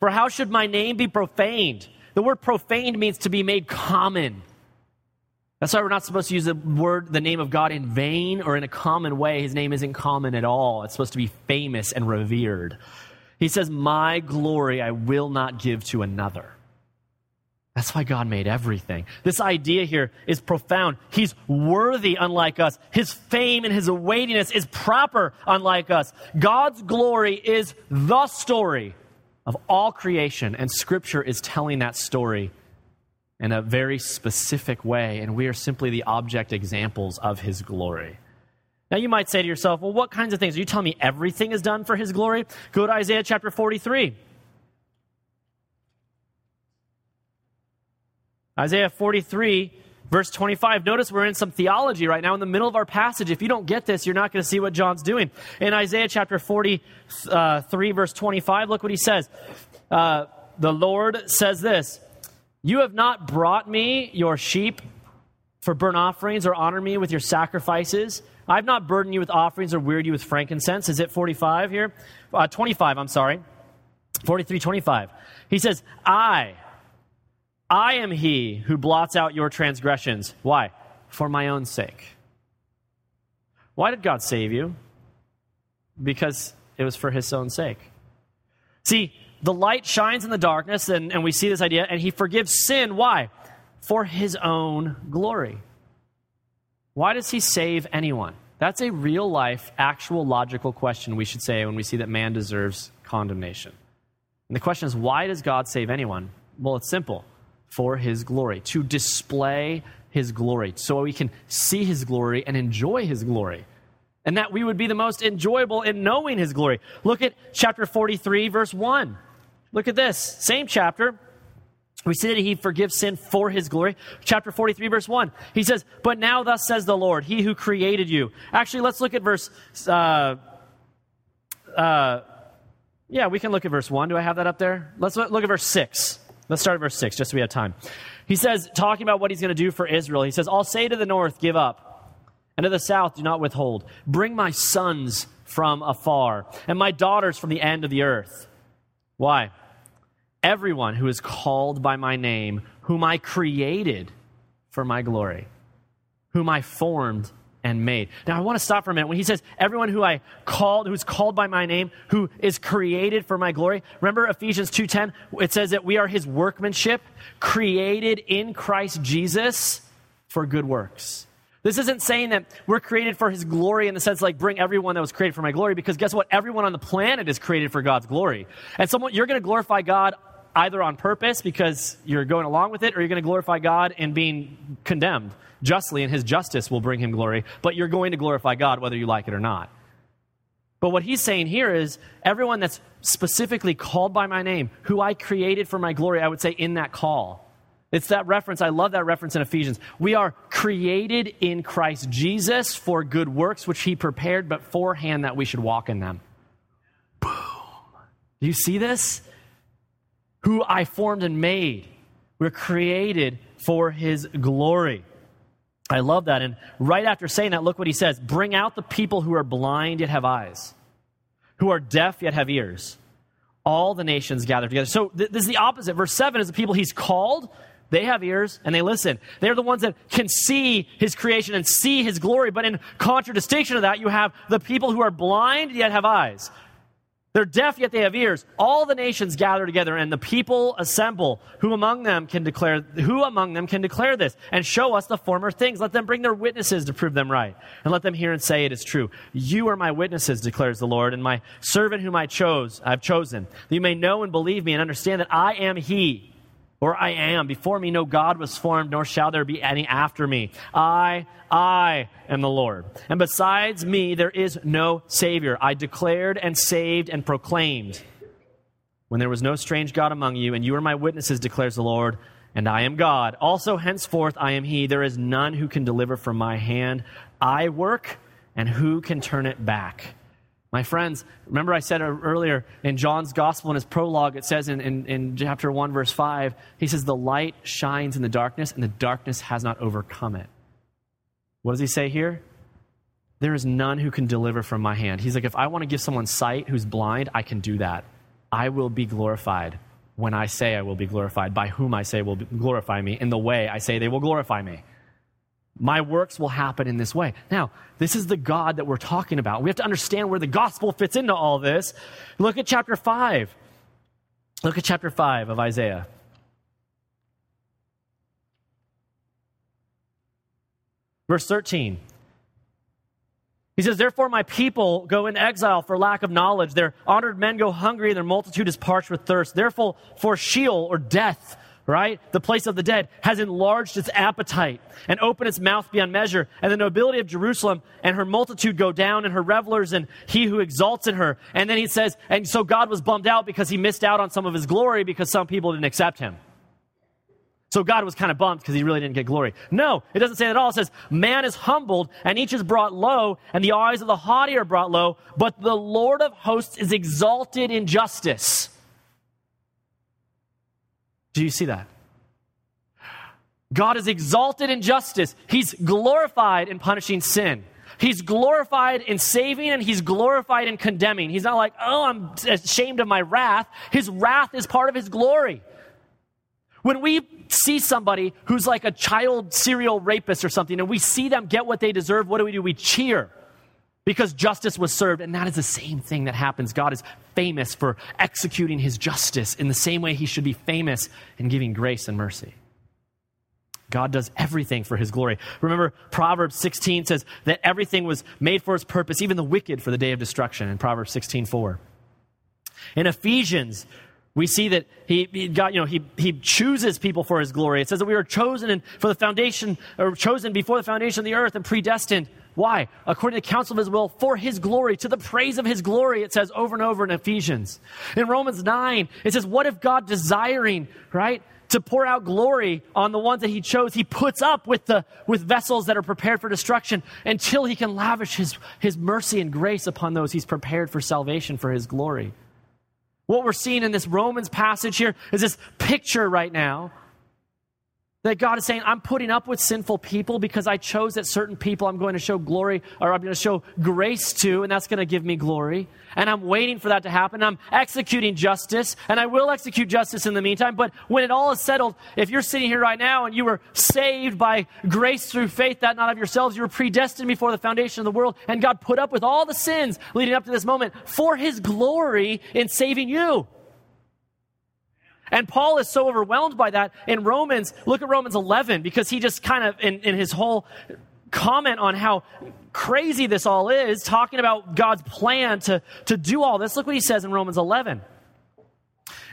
For how should my name be profaned? The word profaned means to be made common. That's why we're not supposed to use the word, the name of God in vain or in a common way. His name isn't common at all. It's supposed to be famous and revered. He says, my glory I will not give to another. That's why God made everything. This idea here is profound. He's worthy, unlike us. His fame and his weightiness is proper, unlike us. God's glory is the story of all creation, and Scripture is telling that story in a very specific way, and we are simply the object examples of his glory. Now, you might say to yourself, well, what kinds of things? Are you telling me everything is done for his glory? Go to Isaiah chapter forty-three. Isaiah forty-three, verse twenty-five. Notice we're in some theology right now in the middle of our passage. If you don't get this, you're not going to see what John's doing. In Isaiah chapter forty-three, verse twenty-five, look what he says. Uh, the Lord says this, you have not brought me your sheep for burnt offerings or honor me with your sacrifices. I have not burdened you with offerings or wearied you with frankincense. Is it forty-five here? Uh, twenty-five, I'm sorry. forty-three, twenty-five. He says, I... I am he who blots out your transgressions. Why? For my own sake. Why did God save you? Because it was for his own sake. See, the light shines in the darkness, and, and we see this idea, and he forgives sin. Why? For his own glory. Why does he save anyone? That's a real-life, actual, logical question we should say when we see that man deserves condemnation. And the question is, why does God save anyone? Well, it's simple. For his glory, to display his glory, so we can see his glory and enjoy his glory, and that we would be the most enjoyable in knowing his glory. Look at chapter forty-three, verse one. Look at this, same chapter. We see that he forgives sin for his glory. Chapter forty-three, verse one. He says, but now thus says the Lord, he who created you. Actually, let's look at verse... Uh, uh, yeah, we can look at verse one. Do I have that up there? Let's look at verse six. Let's start at verse six, just so we have time. He says, talking about what he's going to do for Israel, he says, I'll say to the north, give up, and to the south, do not withhold. Bring my sons from afar, and my daughters from the end of the earth. Why? Everyone who is called by my name, whom I created for my glory, whom I formed and made. Now, I want to stop for a minute. When he says, everyone who I called, who's called by my name, who is created for my glory. Remember Ephesians two ten? It says that we are his workmanship, created in Christ Jesus for good works. This isn't saying that we're created for his glory in the sense like bring everyone that was created for my glory, because guess what? Everyone on the planet is created for God's glory. And someone, you're going to glorify God either on purpose because you're going along with it, or you're going to glorify God in being condemned justly, and his justice will bring him glory, but you're going to glorify God whether you like it or not. But what he's saying here is everyone that's specifically called by my name, who I created for my glory, I would say in that call. It's that reference. I love that reference in Ephesians. We are created in Christ Jesus for good works, which he prepared beforehand that we should walk in them. Boom. Do you see this? Who I formed and made. We're created for his glory. I love that. And right after saying that, look what he says. Bring out the people who are blind yet have eyes, who are deaf yet have ears. All the nations gather together. So th- this is the opposite. Verse seven is the people he's called. They have ears and they listen. They're the ones that can see his creation and see his glory. But in contradistinction to that, you have the people who are blind yet have eyes. They're deaf, yet they have ears. All the nations gather together, and the people assemble. Who among them can declare? Who among them can declare this and show us the former things? Let them bring their witnesses to prove them right, and let them hear and say it is true. You are my witnesses, declares the Lord, and my servant whom I chose, I've chosen, that you may know and believe me and understand that I am He, or I am. Before me no God was formed, nor shall there be any after me. I, I am the Lord. And besides me, there is no Savior. I declared and saved and proclaimed when there was no strange God among you, and you are my witnesses, declares the Lord, and I am God. Also henceforth I am He. There is none who can deliver from my hand. I work, and who can turn it back? My friends, remember I said earlier in John's gospel, in his prologue, it says in, in, in chapter one, verse five, he says, the light shines in the darkness and the darkness has not overcome it. What does he say here? There is none who can deliver from my hand. He's like, if I want to give someone sight who's blind, I can do that. I will be glorified when I say I will be glorified, by whom I say will glorify me, in the way I say they will glorify me. My works will happen in this way. Now, this is the God that we're talking about. We have to understand where the gospel fits into all this. Look at chapter five. Look at chapter five of Isaiah. Verse thirteen. He says, therefore my people go in exile for lack of knowledge. Their honored men go hungry. Their multitude is parched with thirst. Therefore, for Sheol, or death, right, the place of the dead, has enlarged its appetite and opened its mouth beyond measure. And the nobility of Jerusalem and her multitude go down, and her revelers and he who exalts in her. And then he says, and so God was bummed out because he missed out on some of his glory because some people didn't accept him. So God was kind of bummed because he really didn't get glory. No, it doesn't say that at all. It says, man is humbled and each is brought low, and the eyes of the haughty are brought low, but the Lord of hosts is exalted in justice. Do you see that? God is exalted in justice. He's glorified in punishing sin. He's glorified in saving, and he's glorified in condemning. He's not like, oh, I'm ashamed of my wrath. His wrath is part of his glory. When we see somebody who's like a child serial rapist or something, and we see them get what they deserve, what do we do? We cheer because justice was served. And that is the same thing that happens. God is famous for executing his justice in the same way he should be famous in giving grace and mercy. God does everything for his glory. Remember, Proverbs sixteen says that everything was made for his purpose, even the wicked for the day of destruction, in Proverbs sixteen four. In Ephesians, we see that he, he got, you know, he, he chooses people for his glory. It says that we are chosen and for the foundation, or chosen before the foundation of the earth and predestined. Why? According to the counsel of his will, for his glory, to the praise of his glory, it says over and over in Ephesians. In Romans nine, it says, what if God, desiring, right, to pour out glory on the ones that he chose, he puts up with the with vessels that are prepared for destruction until he can lavish his, his mercy and grace upon those he's prepared for salvation for his glory. What we're seeing in this Romans passage here is this picture right now that God is saying, I'm putting up with sinful people because I chose that certain people I'm going to show glory, or I'm going to show grace to, and that's going to give me glory. And I'm waiting for that to happen. I'm executing justice, and I will execute justice in the meantime. But when it all is settled, if you're sitting here right now and you were saved by grace through faith, that not of yourselves, you were predestined before the foundation of the world, and God put up with all the sins leading up to this moment for his glory in saving you. And Paul is so overwhelmed by that in Romans. Look at Romans eleven, because he just kind of, in, in his whole comment on how crazy this all is, talking about God's plan to, to do all this, look what he says in Romans eleven.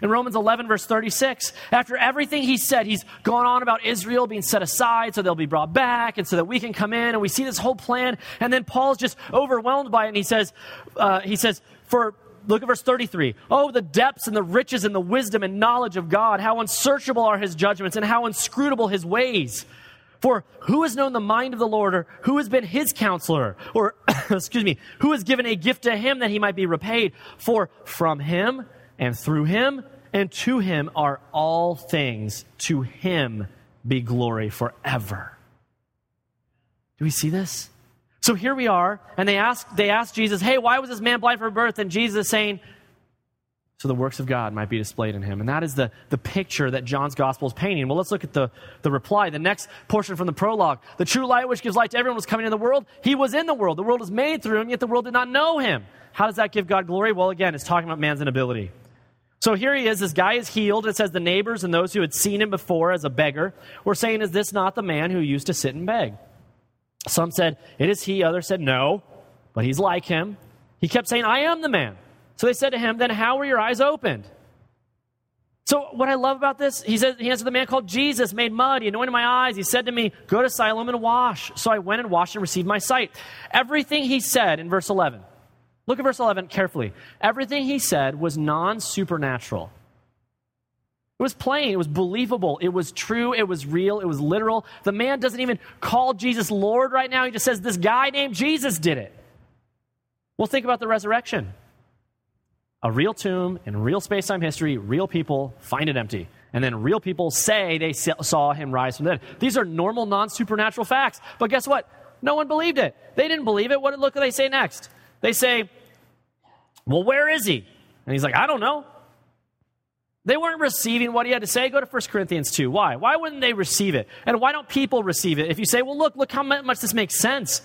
In Romans eleven, verse thirty-six, after everything he said, he's gone on about Israel being set aside so they'll be brought back and so that we can come in, and we see this whole plan. And then Paul's just overwhelmed by it, and he says, uh, he says, for... Look at verse thirty-three. Oh, the depths and the riches and the wisdom and knowledge of God. How unsearchable are his judgments, and how inscrutable his ways. For who has known the mind of the Lord, or who has been his counselor, or, excuse me, who has given a gift to him that he might be repaid? For from him and through him and to him are all things. To him be glory forever. Do we see this? So here we are, and they ask, they ask Jesus, hey, why was this man blind from birth? And Jesus is saying, so the works of God might be displayed in him. And that is the, the picture that John's gospel is painting. Well, let's look at the, the reply, the next portion from the prologue. The true light which gives light to everyone was coming into the world. He was in the world. The world was made through him, yet the world did not know him. How does that give God glory? Well, again, it's talking about man's inability. So here he is, this guy is healed. It says the neighbors and those who had seen him before as a beggar were saying, is this not the man who used to sit and beg? Some said, it is he. Others said, no, but he's like him. He kept saying, I am the man. So they said to him, then how were your eyes opened? So what I love about this, he says, he answered the man called Jesus, made mud. He anointed my eyes. He said to me, go to Siloam and wash. So I went and washed and received my sight. Everything he said in verse eleven, look at verse eleven carefully. Everything he said was non-supernatural. It was plain. It was believable. It was true. It was real. It was literal. The man doesn't even call Jesus Lord right now. He just says, this guy named Jesus did it. Well, think about the resurrection. A real tomb in real space-time history, real people find it empty. And then real people say they saw him rise from the dead. These are normal, non-supernatural facts. But guess what? No one believed it. They didn't believe it. What did they say next? They say, well, where is he? And he's like, I don't know. They weren't receiving what he had to say. Go to First Corinthians two. Why? Why wouldn't they receive it? And why don't people receive it? If you say, well, look, look how much this makes sense.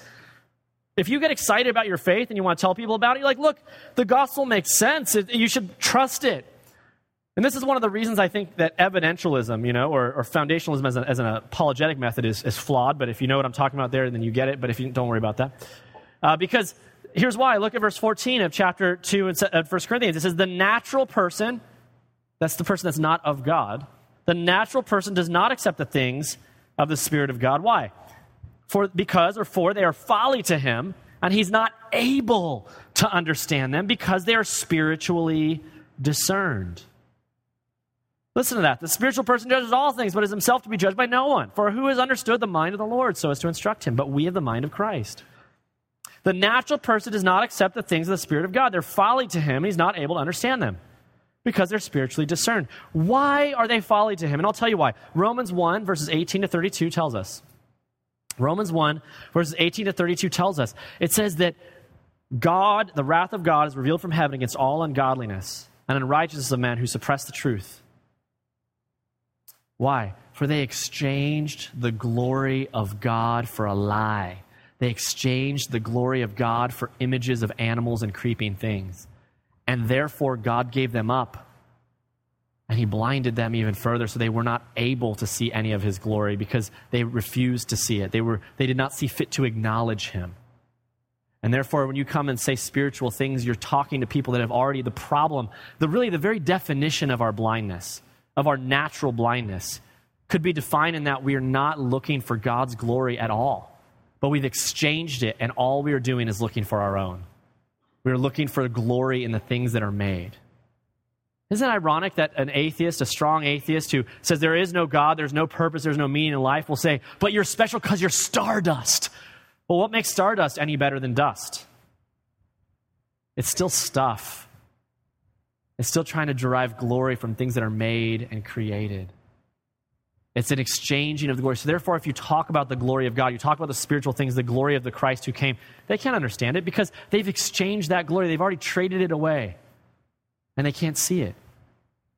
If you get excited about your faith and you want to tell people about it, you're like, look, the gospel makes sense. It, you should trust it. And this is one of the reasons I think that evidentialism, you know, or, or foundationalism as, a, as an apologetic method is, is flawed. But if you know what I'm talking about there, then you get it. But if you don't worry about that. Uh, because here's why. Look at verse fourteen of chapter two of First Corinthians. It says, the natural person... that's the person that's not of God. The natural person does not accept the things of the Spirit of God. Why? For because or for they are folly to him, and he's not able to understand them because they are spiritually discerned. Listen to that. The spiritual person judges all things, but is himself to be judged by no one. For who has understood the mind of the Lord so as to instruct him? But we have the mind of Christ. The natural person does not accept the things of the Spirit of God. They're folly to him, and he's not able to understand them, because they're spiritually discerned. Why are they folly to him? And I'll tell you why. Romans one, verses eighteen to thirty-two tells us. Romans one, verses eighteen to thirty-two tells us. It says that God, the wrath of God, is revealed from heaven against all ungodliness and unrighteousness of men who suppress the truth. Why? For they exchanged the glory of God for a lie. They exchanged the glory of God for images of animals and creeping things. And therefore, God gave them up, and he blinded them even further, so they were not able to see any of his glory because they refused to see it. They were they did not see fit to acknowledge him. And therefore, when you come and say spiritual things, you're talking to people that have already the problem, the really the very definition of our blindness, of our natural blindness, could be defined in that we are not looking for God's glory at all, but we've exchanged it, and all we are doing is looking for our own. We're looking for glory in the things that are made. Isn't it ironic that an atheist, a strong atheist who says there is no God, there's no purpose, there's no meaning in life, will say, but you're special because you're stardust. Well, what makes stardust any better than dust? It's still stuff. It's still trying to derive glory from things that are made and created. It's an exchanging of the glory. So therefore, if you talk about the glory of God, you talk about the spiritual things, the glory of the Christ who came, they can't understand it because they've exchanged that glory. They've already traded it away, and they can't see it.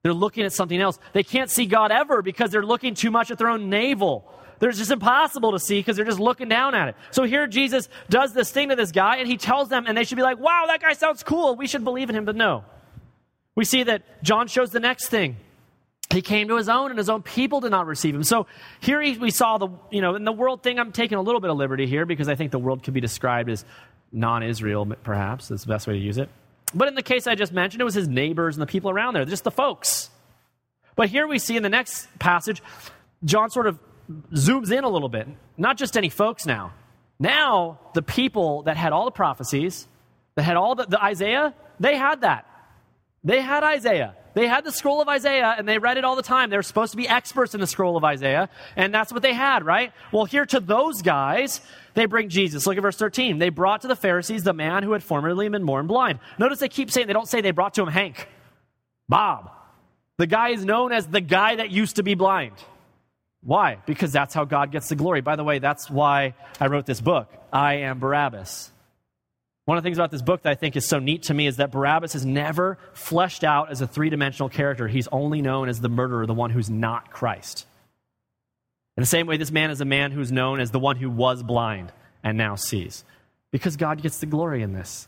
They're looking at something else. They can't see God ever because they're looking too much at their own navel. They're just impossible to see because they're just looking down at it. So here Jesus does this thing to this guy, and he tells them, and they should be like, wow, that guy sounds cool. We should believe in him, but no. We see that John shows the next thing. He came to his own, and his own people did not receive him. So here he, we saw the, you know, in the world thing, I'm taking a little bit of liberty here because I think the world could be described as non-Israel, perhaps. That's the best way to use it. But in the case I just mentioned, it was his neighbors and the people around there, just the folks. But here we see in the next passage, John sort of zooms in a little bit. Not just any folks now. Now, the people that had all the prophecies, that had all the, the Isaiah, they had that. They had Isaiah. They had the scroll of Isaiah, and they read it all the time. They were supposed to be experts in the scroll of Isaiah, and that's what they had, right? Well, here to those guys, they bring Jesus. Look at verse thirteen. They brought to the Pharisees the man who had formerly been born blind. Notice they keep saying, they don't say they brought to him Hank, Bob. The guy is known as the guy that used to be blind. Why? Because that's how God gets the glory. By the way, that's why I wrote this book, I Am Barabbas. One of the things about this book that I think is so neat to me is that Barabbas is never fleshed out as a three-dimensional character. He's only known as the murderer, the one who's not Christ. In the same way, this man is a man who's known as the one who was blind and now sees, because God gets the glory in this.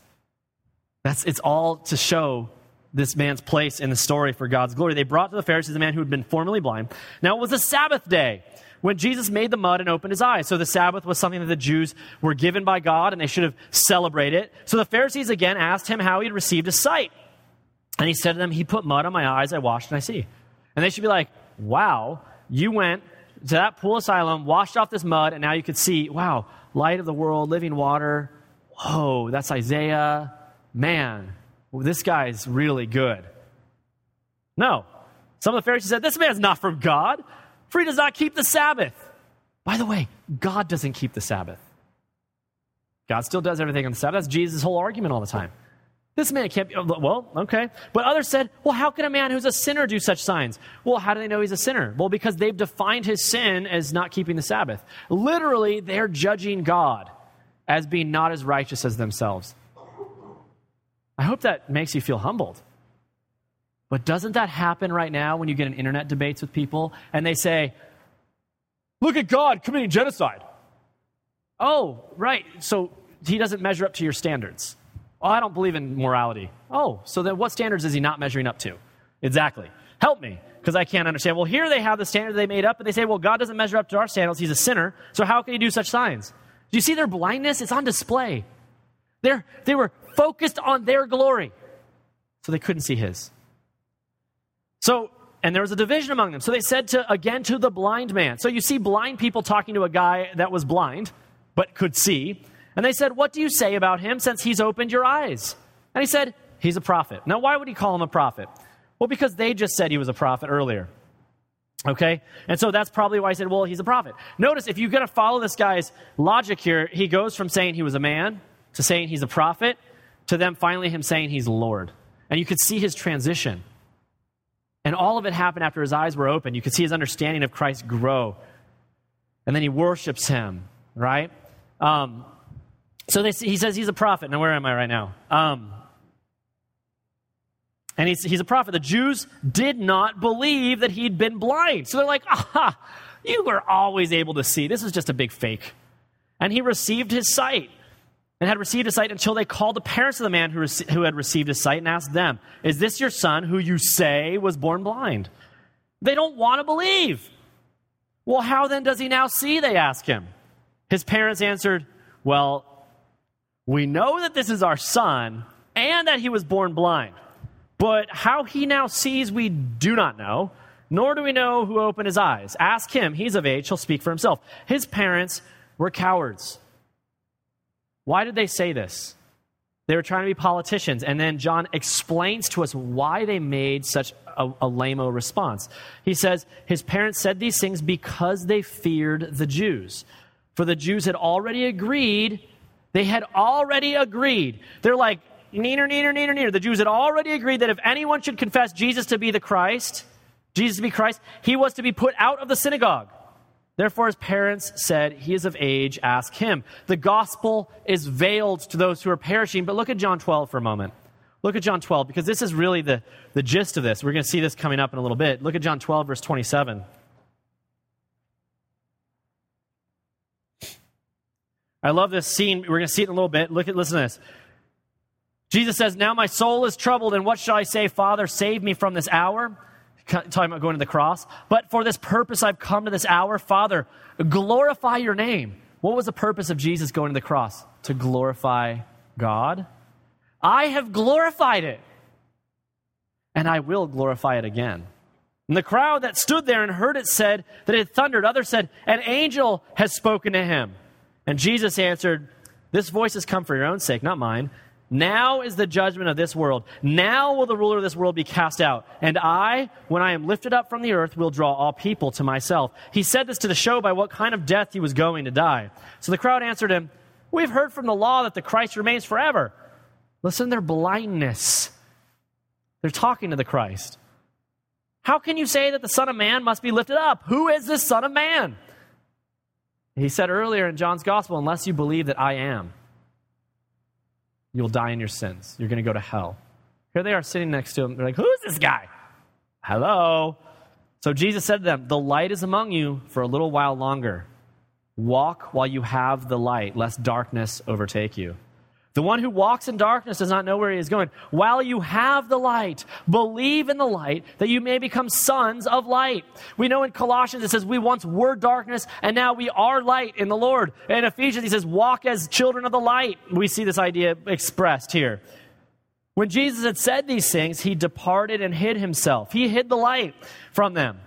That's, it's all to show this man's place in the story for God's glory. They brought to the Pharisees a man who had been formerly blind. Now it was the Sabbath day when Jesus made the mud and opened his eyes. So the Sabbath was something that the Jews were given by God, and they should have celebrated it. So the Pharisees again asked him how he had received his sight. And he said to them, he put mud on my eyes, I washed, and I see. And they should be like, wow, you went to that pool of Siloam, washed off this mud, and now you could see, wow, light of the world, living water. Whoa, that's Isaiah. Man, well, this guy's really good. No. Some of the Pharisees said, this man's not from God, for he does not keep the Sabbath. By the way, God doesn't keep the Sabbath. God still does everything on the Sabbath. That's Jesus' whole argument all the time. This man can't be, well, okay. But others said, well, how can a man who's a sinner do such signs? Well, how do they know he's a sinner? Well, because they've defined his sin as not keeping the Sabbath. Literally, they're judging God as being not as righteous as themselves. I hope that makes you feel humbled. But doesn't that happen right now when you get in internet debates with people and they say, look at God committing genocide. Oh, right. So he doesn't measure up to your standards. Oh, I don't believe in morality. Oh, so then what standards is he not measuring up to? Exactly. Help me, because I can't understand. Well, here they have the standard they made up, and they say, well, God doesn't measure up to our standards. He's a sinner, so how can he do such signs? Do you see their blindness? It's on display. They're, they were focused on their glory, so they couldn't see his. So, and there was a division among them. So they said to again to the blind man. So you see blind people talking to a guy that was blind but could see. And they said, what do you say about him since he's opened your eyes? And he said, he's a prophet. Now, why would he call him a prophet? Well, because they just said he was a prophet earlier. Okay? And so that's probably why he said, well, he's a prophet. Notice, if you're going to follow this guy's logic here, he goes from saying he was a man to saying he's a prophet to then finally him saying he's Lord. And you could see his transition. And all of it happened after his eyes were open. You could see his understanding of Christ grow. And then he worships him, right? Um... So they, he says he's a prophet. Now, where am I right now? Um, and he's, he's a prophet. The Jews did not believe that he'd been blind. So they're like, aha, you were always able to see. This is just a big fake. And he received his sight and had received his sight until they called the parents of the man who, rec- who had received his sight and asked them, is this your son who you say was born blind? They don't want to believe. Well, how then does he now see, they ask him. His parents answered, well, we know that this is our son and that he was born blind, but how he now sees we do not know, nor do we know who opened his eyes. Ask him. He's of age. He'll speak for himself. His parents were cowards. Why did they say this? They were trying to be politicians, and then John explains to us why they made such a, a lame-o response. He says, his parents said these things because they feared the Jews, for the Jews had already agreed They had already agreed. They're like, neener, neener, neener, neener. The Jews had already agreed that if anyone should confess Jesus to be the Christ, Jesus to be Christ, he was to be put out of the synagogue. Therefore, his parents said, he is of age, ask him. The gospel is veiled to those who are perishing. But look at John twelve for a moment. Look at John twelve, because this is really the, the gist of this. We're going to see this coming up in a little bit. Look at John twelve, verse twenty-seven. I love this scene. We're going to see it in a little bit. Look at, listen to this. Jesus says, now my soul is troubled, and what shall I say? Father, save me from this hour. Talking about going to the cross. But for this purpose I've come to this hour. Father, glorify your name. What was the purpose of Jesus going to the cross? To glorify God. I have glorified it, and I will glorify it again. And the crowd that stood there and heard it said that it thundered. Others said, an angel has spoken to him. And Jesus answered, this voice has come for your own sake, not mine. Now is the judgment of this world. Now will the ruler of this world be cast out. And I, when I am lifted up from the earth, will draw all people to myself. He said this to show by what kind of death he was going to die. So the crowd answered him, we've heard from the law that the Christ remains forever. Listen to their blindness. They're talking to the Christ. How can you say that the Son of Man must be lifted up? Who is this Son of Man? He said earlier in John's gospel, unless you believe that I am, you'll die in your sins. You're going to go to hell. Here they are sitting next to him. They're like, who's this guy? Hello. So Jesus said to them, the light is among you for a little while longer. Walk while you have the light, lest darkness overtake you. The one who walks in darkness does not know where he is going. While you have the light, believe in the light that you may become sons of light. We know in Colossians it says we once were darkness and now we are light in the Lord. In Ephesians he says walk as children of the light. We see this idea expressed here. When Jesus had said these things, he departed and hid himself. He hid the light from them.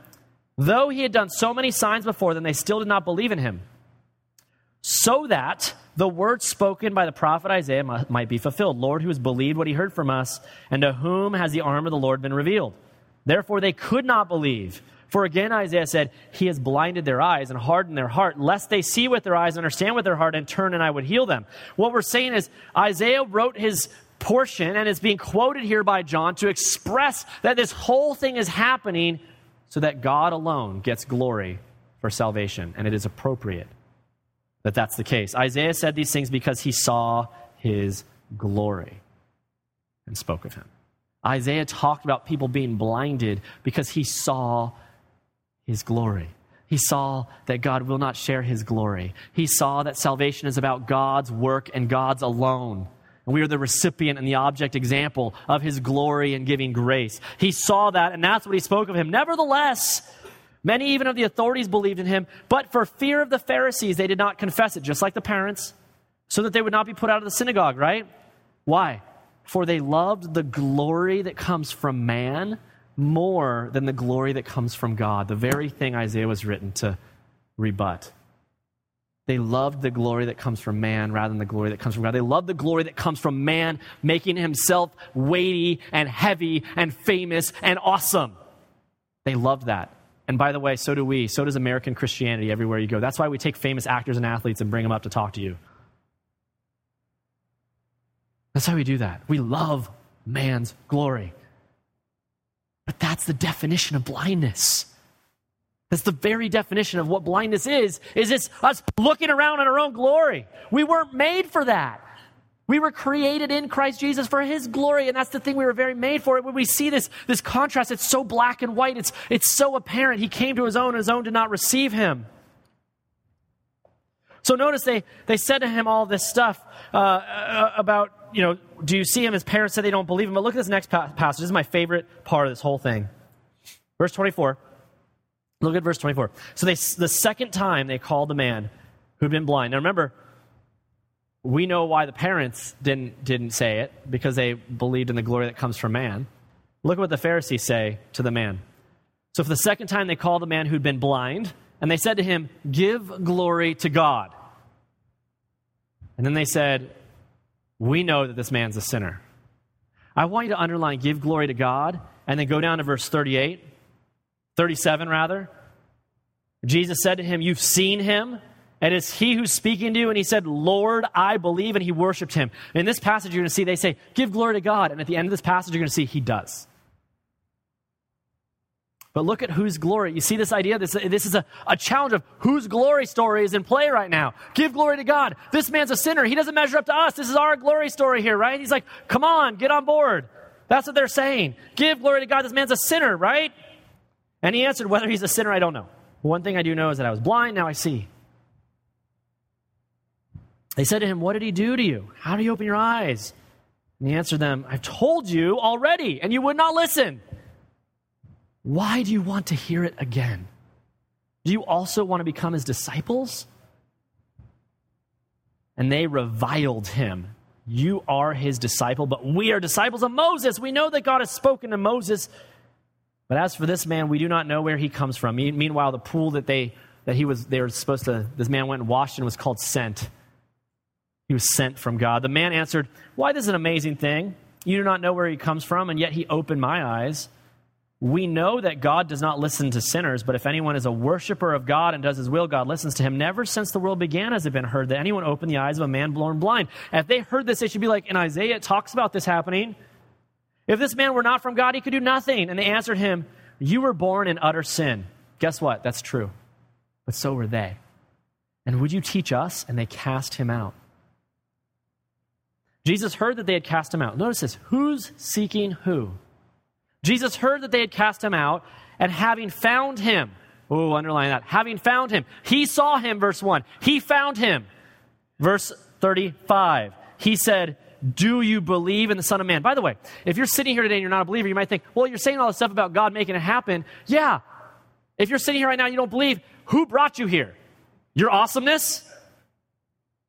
Though he had done so many signs before them, they still did not believe in him. So that the words spoken by the prophet Isaiah might be fulfilled. Lord, who has believed what he heard from us, and to whom has the arm of the Lord been revealed? Therefore they could not believe. For again Isaiah said, he has blinded their eyes and hardened their heart, lest they see with their eyes, understand with their heart, and turn and I would heal them. What we're saying is Isaiah wrote his portion, and it's being quoted here by John to express that this whole thing is happening so that God alone gets glory for salvation, and it is appropriate that that's the case. Isaiah said these things because he saw his glory and spoke of him. Isaiah talked about people being blinded because he saw his glory. He saw that God will not share his glory. He saw that salvation is about God's work and God's alone. And we are the recipient and the object example of his glory and giving grace. He saw that, and that's what he spoke of him. Nevertheless, many even of the authorities believed in him, but for fear of the Pharisees, they did not confess it, just like the parents, so that they would not be put out of the synagogue, right? Why? For they loved the glory that comes from man more than the glory that comes from God. The very thing Isaiah was written to rebut. They loved the glory that comes from man rather than the glory that comes from God. They loved the glory that comes from man making himself weighty and heavy and famous and awesome. They loved that. And by the way, so do we. So does American Christianity everywhere you go. That's why we take famous actors and athletes and bring them up to talk to you. That's how we do that. We love man's glory. But that's the definition of blindness. That's the very definition of what blindness is, is it's us looking around at our own glory. We weren't made for that. We were created in Christ Jesus for his glory, and that's the thing we were very made for. When we see this, this contrast, it's so black and white. It's, it's so apparent. He came to his own, and his own did not receive him. So notice they, they said to him all this stuff uh, about, you know, do you see him? His parents said they don't believe him. But look at this next pa- passage. This is my favorite part of this whole thing. Verse twenty-four. Look at verse twenty-four. So they, the second time they called the man who'd been blind. Now remember, we know why the parents didn't, didn't say it, because they believed in the glory that comes from man. Look at what the Pharisees say to the man. So for the second time they called the man who'd been blind, and they said to him, "Give glory to God." And then they said, "We know that this man's a sinner." I want you to underline "give glory to God" and then go down to verse thirty-eight, thirty-seven rather. Jesus said to him, "You've seen him, and it's he who's speaking to you." And he said, "Lord, I believe," and he worshiped him. In this passage, you're going to see they say, "Give glory to God." And at the end of this passage, you're going to see he does. But look at whose glory. You see this idea? This, this is a, a challenge of whose glory story is in play right now. Give glory to God. This man's a sinner. He doesn't measure up to us. This is our glory story here, right? He's like, come on, get on board. That's what they're saying. Give glory to God. This man's a sinner, right? And he answered, "Whether he's a sinner, I don't know. One thing I do know is that I was blind, now I see." They said to him, "What did he do to you? How did he open your eyes?" And he answered them, "I've told you already, and you would not listen. Why do you want to hear it again? Do you also want to become his disciples?" And they reviled him. "You are his disciple, but we are disciples of Moses. We know that God has spoken to Moses. But as for this man, we do not know where he comes from." Meanwhile, the pool that they that he was they were supposed to, this man went and washed in was called Sent. He was sent from God. The man answered, "Why, this is an amazing thing. You do not know where he comes from, and yet he opened my eyes. We know that God does not listen to sinners, but if anyone is a worshiper of God and does his will, God listens to him. Never since the world began has it been heard that anyone opened the eyes of a man born blind." If they heard this, it should be like, in Isaiah, it talks about this happening. "If this man were not from God, he could do nothing." And they answered him, "You were born in utter sin." Guess what? That's true. But so were they. "And would you teach us?" And they cast him out. Jesus heard that they had cast him out. Notice this. Who's seeking who? Jesus heard that they had cast him out, and having found him, oh, underline that, having found him, he saw him, verse one. He found him. Verse thirty-five, he said, "Do you believe in the Son of Man?" By the way, if you're sitting here today and you're not a believer, you might think, well, you're saying all this stuff about God making it happen. Yeah, if you're sitting here right now and you don't believe, who brought you here? Your awesomeness?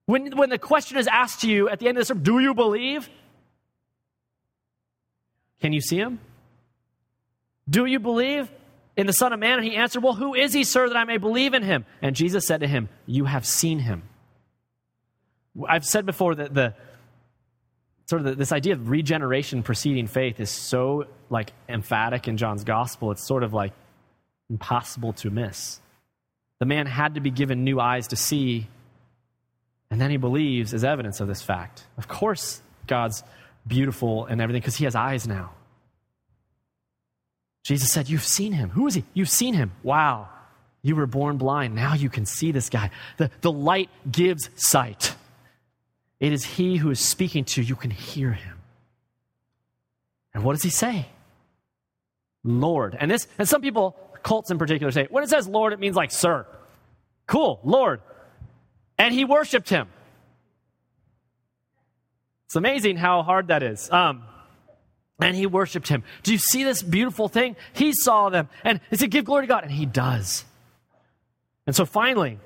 When, when the question is asked to you at the end of this, do you believe? Can you see him? "Do you believe in the Son of Man?" And he answered, "Well, who is he, sir, that I may believe in him?" And Jesus said to him, "You have seen him." I've said before that the sort of the, this idea of regeneration preceding faith is so like emphatic in John's gospel. It's sort of like impossible to miss. The man had to be given new eyes to see, and then he believes as evidence of this fact. Of course, God's beautiful and everything because he has eyes now. Jesus said, "You've seen him." Who is he? You've seen him. Wow. You were born blind. Now you can see this guy. The, the light gives sight. It is he who is speaking to you. You can hear him. And what does he say? Lord. And this, and some people, cults in particular, say, when it says Lord, it means like sir. Cool, Lord. And he worshiped him. It's amazing how hard that is. Um, and he worshiped him. Do you see this beautiful thing? He saw them. And he said, give glory to God. And he does. And so finally,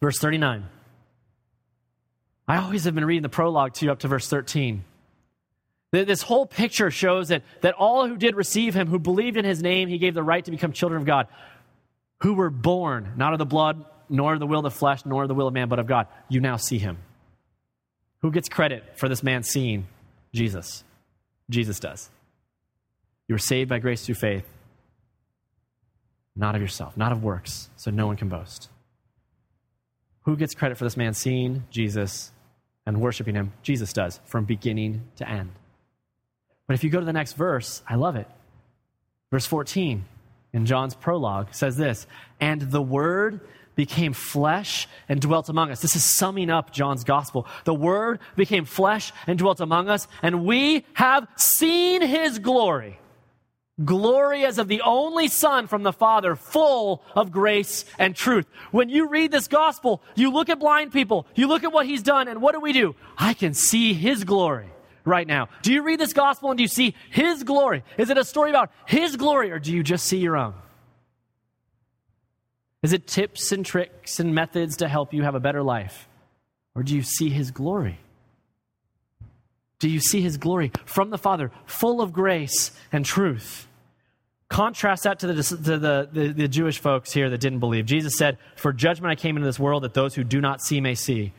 verse thirty-nine. I always have been reading the prologue to you up to verse thirteen. This whole picture shows that, that all who did receive him, who believed in his name, he gave the right to become children of God, who were born, not of the blood, nor of the will of the flesh, nor of the will of man, but of God. You now see him. Who gets credit for this man seeing Jesus? Jesus does. You were saved by grace through faith, not of yourself, not of works, so no one can boast. Who gets credit for this man seeing Jesus and worshiping him? Jesus does, from beginning to end. But if you go to the next verse, I love it. Verse fourteen in John's prologue says this, and the word became flesh and dwelt among us. This is summing up John's gospel. The word became flesh and dwelt among us, and we have seen his glory. Glory as of the only Son from the Father, full of grace and truth. When you read this gospel, you look at blind people, you look at what he's done, and what do we do? I can see his glory right now. Do you read this gospel and do you see his glory? Is it a story about his glory, or do you just see your own? Is it tips and tricks and methods to help you have a better life? Or do you see his glory? Do you see his glory from the Father, full of grace and truth? Contrast that to, the, to the, the, the Jewish folks here that didn't believe. Jesus said, for judgment I came into this world that those who do not see may see.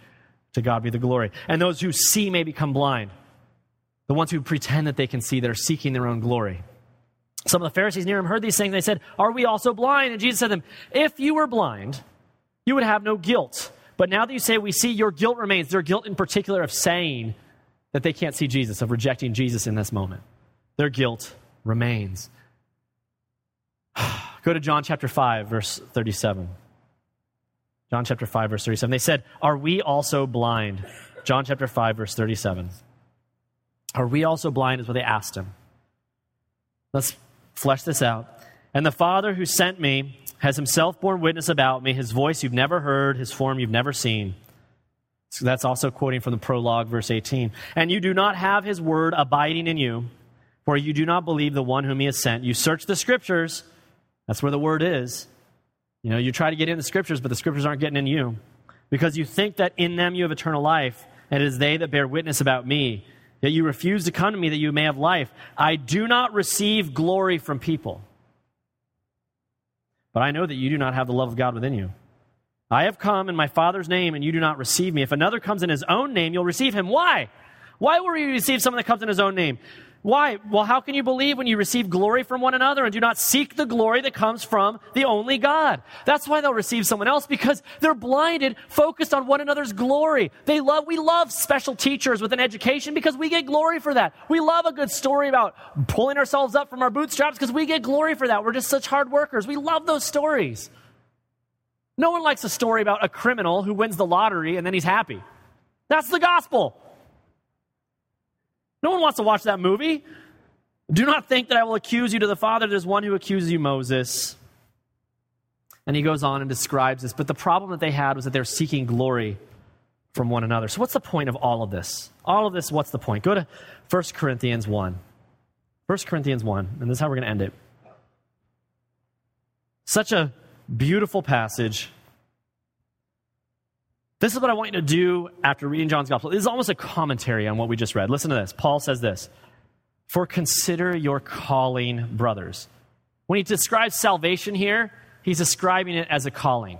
To God be the glory. And those who see may become blind. The ones who pretend that they can see, that are seeking their own glory. Some of the Pharisees near him heard these things. They said, are we also blind? And Jesus said to them, if you were blind, you would have no guilt. But now that you say we see, your guilt remains. Their guilt in particular of saying that they can't see Jesus, of rejecting Jesus in this moment. Their guilt remains. Go to John chapter five, verse thirty-seven. John chapter five, verse thirty-seven. They said, are we also blind? John chapter five, verse thirty-seven. Are we also blind is what they asked him. Let's flesh this out. And the Father who sent me has himself borne witness about me. His voice you've never heard, his form you've never seen. So that's also quoting from the prologue, verse eighteen. And you do not have his word abiding in you, for you do not believe the one whom he has sent. You search the scriptures. That's where the word is. You know, you try to get in the scriptures, but the scriptures aren't getting in you, because you think that in them you have eternal life, and it is they that bear witness about me. That you refuse to come to me that you may have life. I do not receive glory from people. But I know that you do not have the love of God within you. I have come in my Father's name, and you do not receive me. If another comes in his own name, you'll receive him. Why? Why will you receive someone that comes in his own name? Why? Well, how can you believe when you receive glory from one another and do not seek the glory that comes from the only God? That's why they'll receive someone else, because they're blinded, focused on one another's glory. They love, we love special teachers with an education because we get glory for that. We love a good story about pulling ourselves up from our bootstraps because we get glory for that. We're just such hard workers. We love those stories. No one likes a story about a criminal who wins the lottery and then he's happy. That's the gospel. No one wants to watch that movie. Do not think that I will accuse you to the Father. There's one who accuses you, Moses. And he goes on and describes this. But the problem that they had was that they're seeking glory from one another. So what's the point of all of this? All of this, what's the point? Go to First Corinthians one. First Corinthians one, and this is how we're going to end it. Such a beautiful passage. This is what I want you to do after reading John's gospel. This is almost a commentary on what we just read. Listen to this. Paul says this, for consider your calling, brothers. When he describes salvation here, he's describing it as a calling.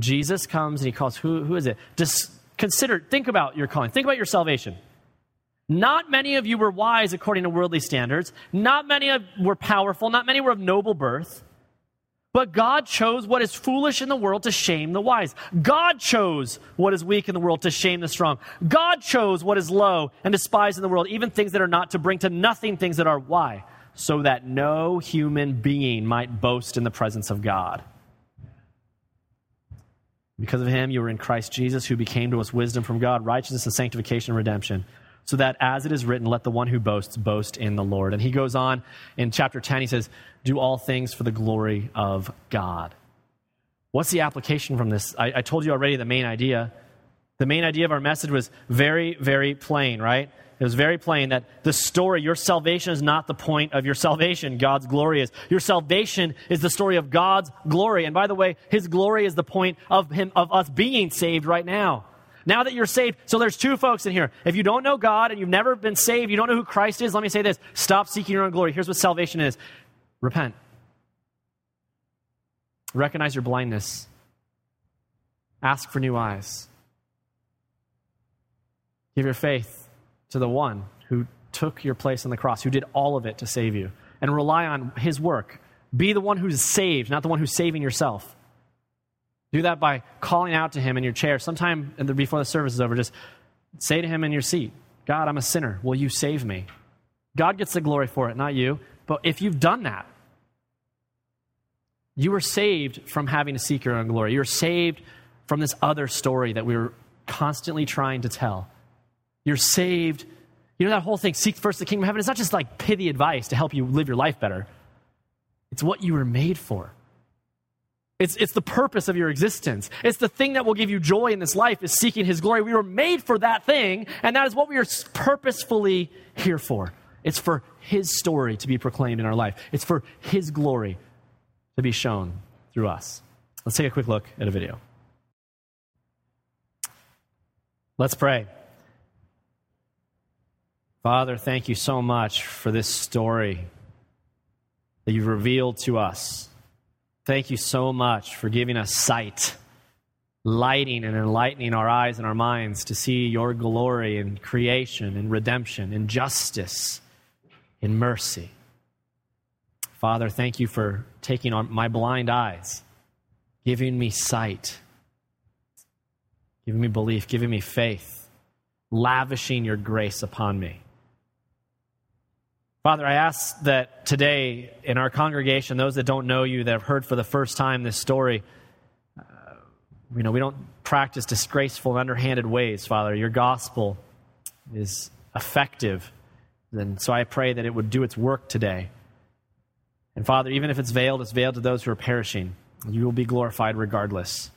Jesus comes and he calls, who, who is it? Just consider, think about your calling. Think about your salvation. Not many of you were wise according to worldly standards. Not many of were powerful. Not many were of noble birth. But God chose what is foolish in the world to shame the wise. God chose what is weak in the world to shame the strong. God chose what is low and despised in the world, even things that are not, to bring to nothing things that are. Why? So that no human being might boast in the presence of God. Because of him, you were in Christ Jesus, who became to us wisdom from God, righteousness and sanctification and redemption, so that as it is written, let the one who boasts boast in the Lord. And he goes on in chapter ten, he says, do all things for the glory of God. What's the application from this? I, I told you already the main idea. The main idea of our message was very, very plain, right? It was very plain that the story, your salvation is not the point of your salvation. God's glory is. Your salvation is the story of God's glory. And by the way, his glory is the point of him, of us being saved right now. Now that you're saved, so there's two folks in here. If you don't know God and you've never been saved, you don't know who Christ is, let me say this. Stop seeking your own glory. Here's what salvation is. Repent. Recognize your blindness. Ask for new eyes. Give your faith to the one who took your place on the cross, who did all of it to save you, and rely on his work. Be the one who's saved, not the one who's saving yourself. Do that by calling out to him in your chair. Sometime before the service is over, just say to him in your seat, God, I'm a sinner. Will you save me? God gets the glory for it, not you. But if you've done that, you were saved from having to seek your own glory. You were saved from this other story that we were constantly trying to tell. You're saved. You know that whole thing, seek first the kingdom of heaven. It's not just like pithy advice to help you live your life better. It's what you were made for. It's, it's the purpose of your existence. It's the thing that will give you joy in this life is seeking his glory. We were made for that thing, and that is what we are purposefully here for. It's for his story to be proclaimed in our life. It's for his glory to be shown through us. Let's take a quick look at a video. Let's pray. Father, thank you so much for this story that you've revealed to us. Thank you so much for giving us sight, lighting and enlightening our eyes and our minds to see your glory in creation, in redemption, in justice, in mercy. Father, thank you for taking on my blind eyes, giving me sight, giving me belief, giving me faith, lavishing your grace upon me. Father, I ask that today in our congregation, those that don't know you, that have heard for the first time this story, uh, you know, we don't practice disgraceful and underhanded ways, Father. Your gospel is effective, and so I pray that it would do its work today. And Father, even if it's veiled, it's veiled to those who are perishing. You will be glorified regardless.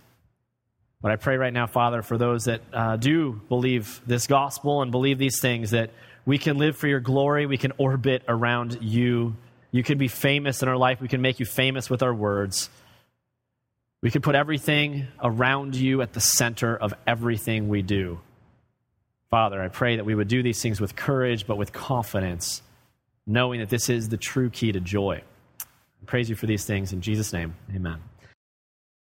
But I pray right now, Father, for those that uh, do believe this gospel and believe these things, that we can live for your glory. We can orbit around you. You can be famous in our life. We can make you famous with our words. We can put everything around you at the center of everything we do. Father, I pray that we would do these things with courage, but with confidence, knowing that this is the true key to joy. I praise you for these things. In Jesus' name, amen.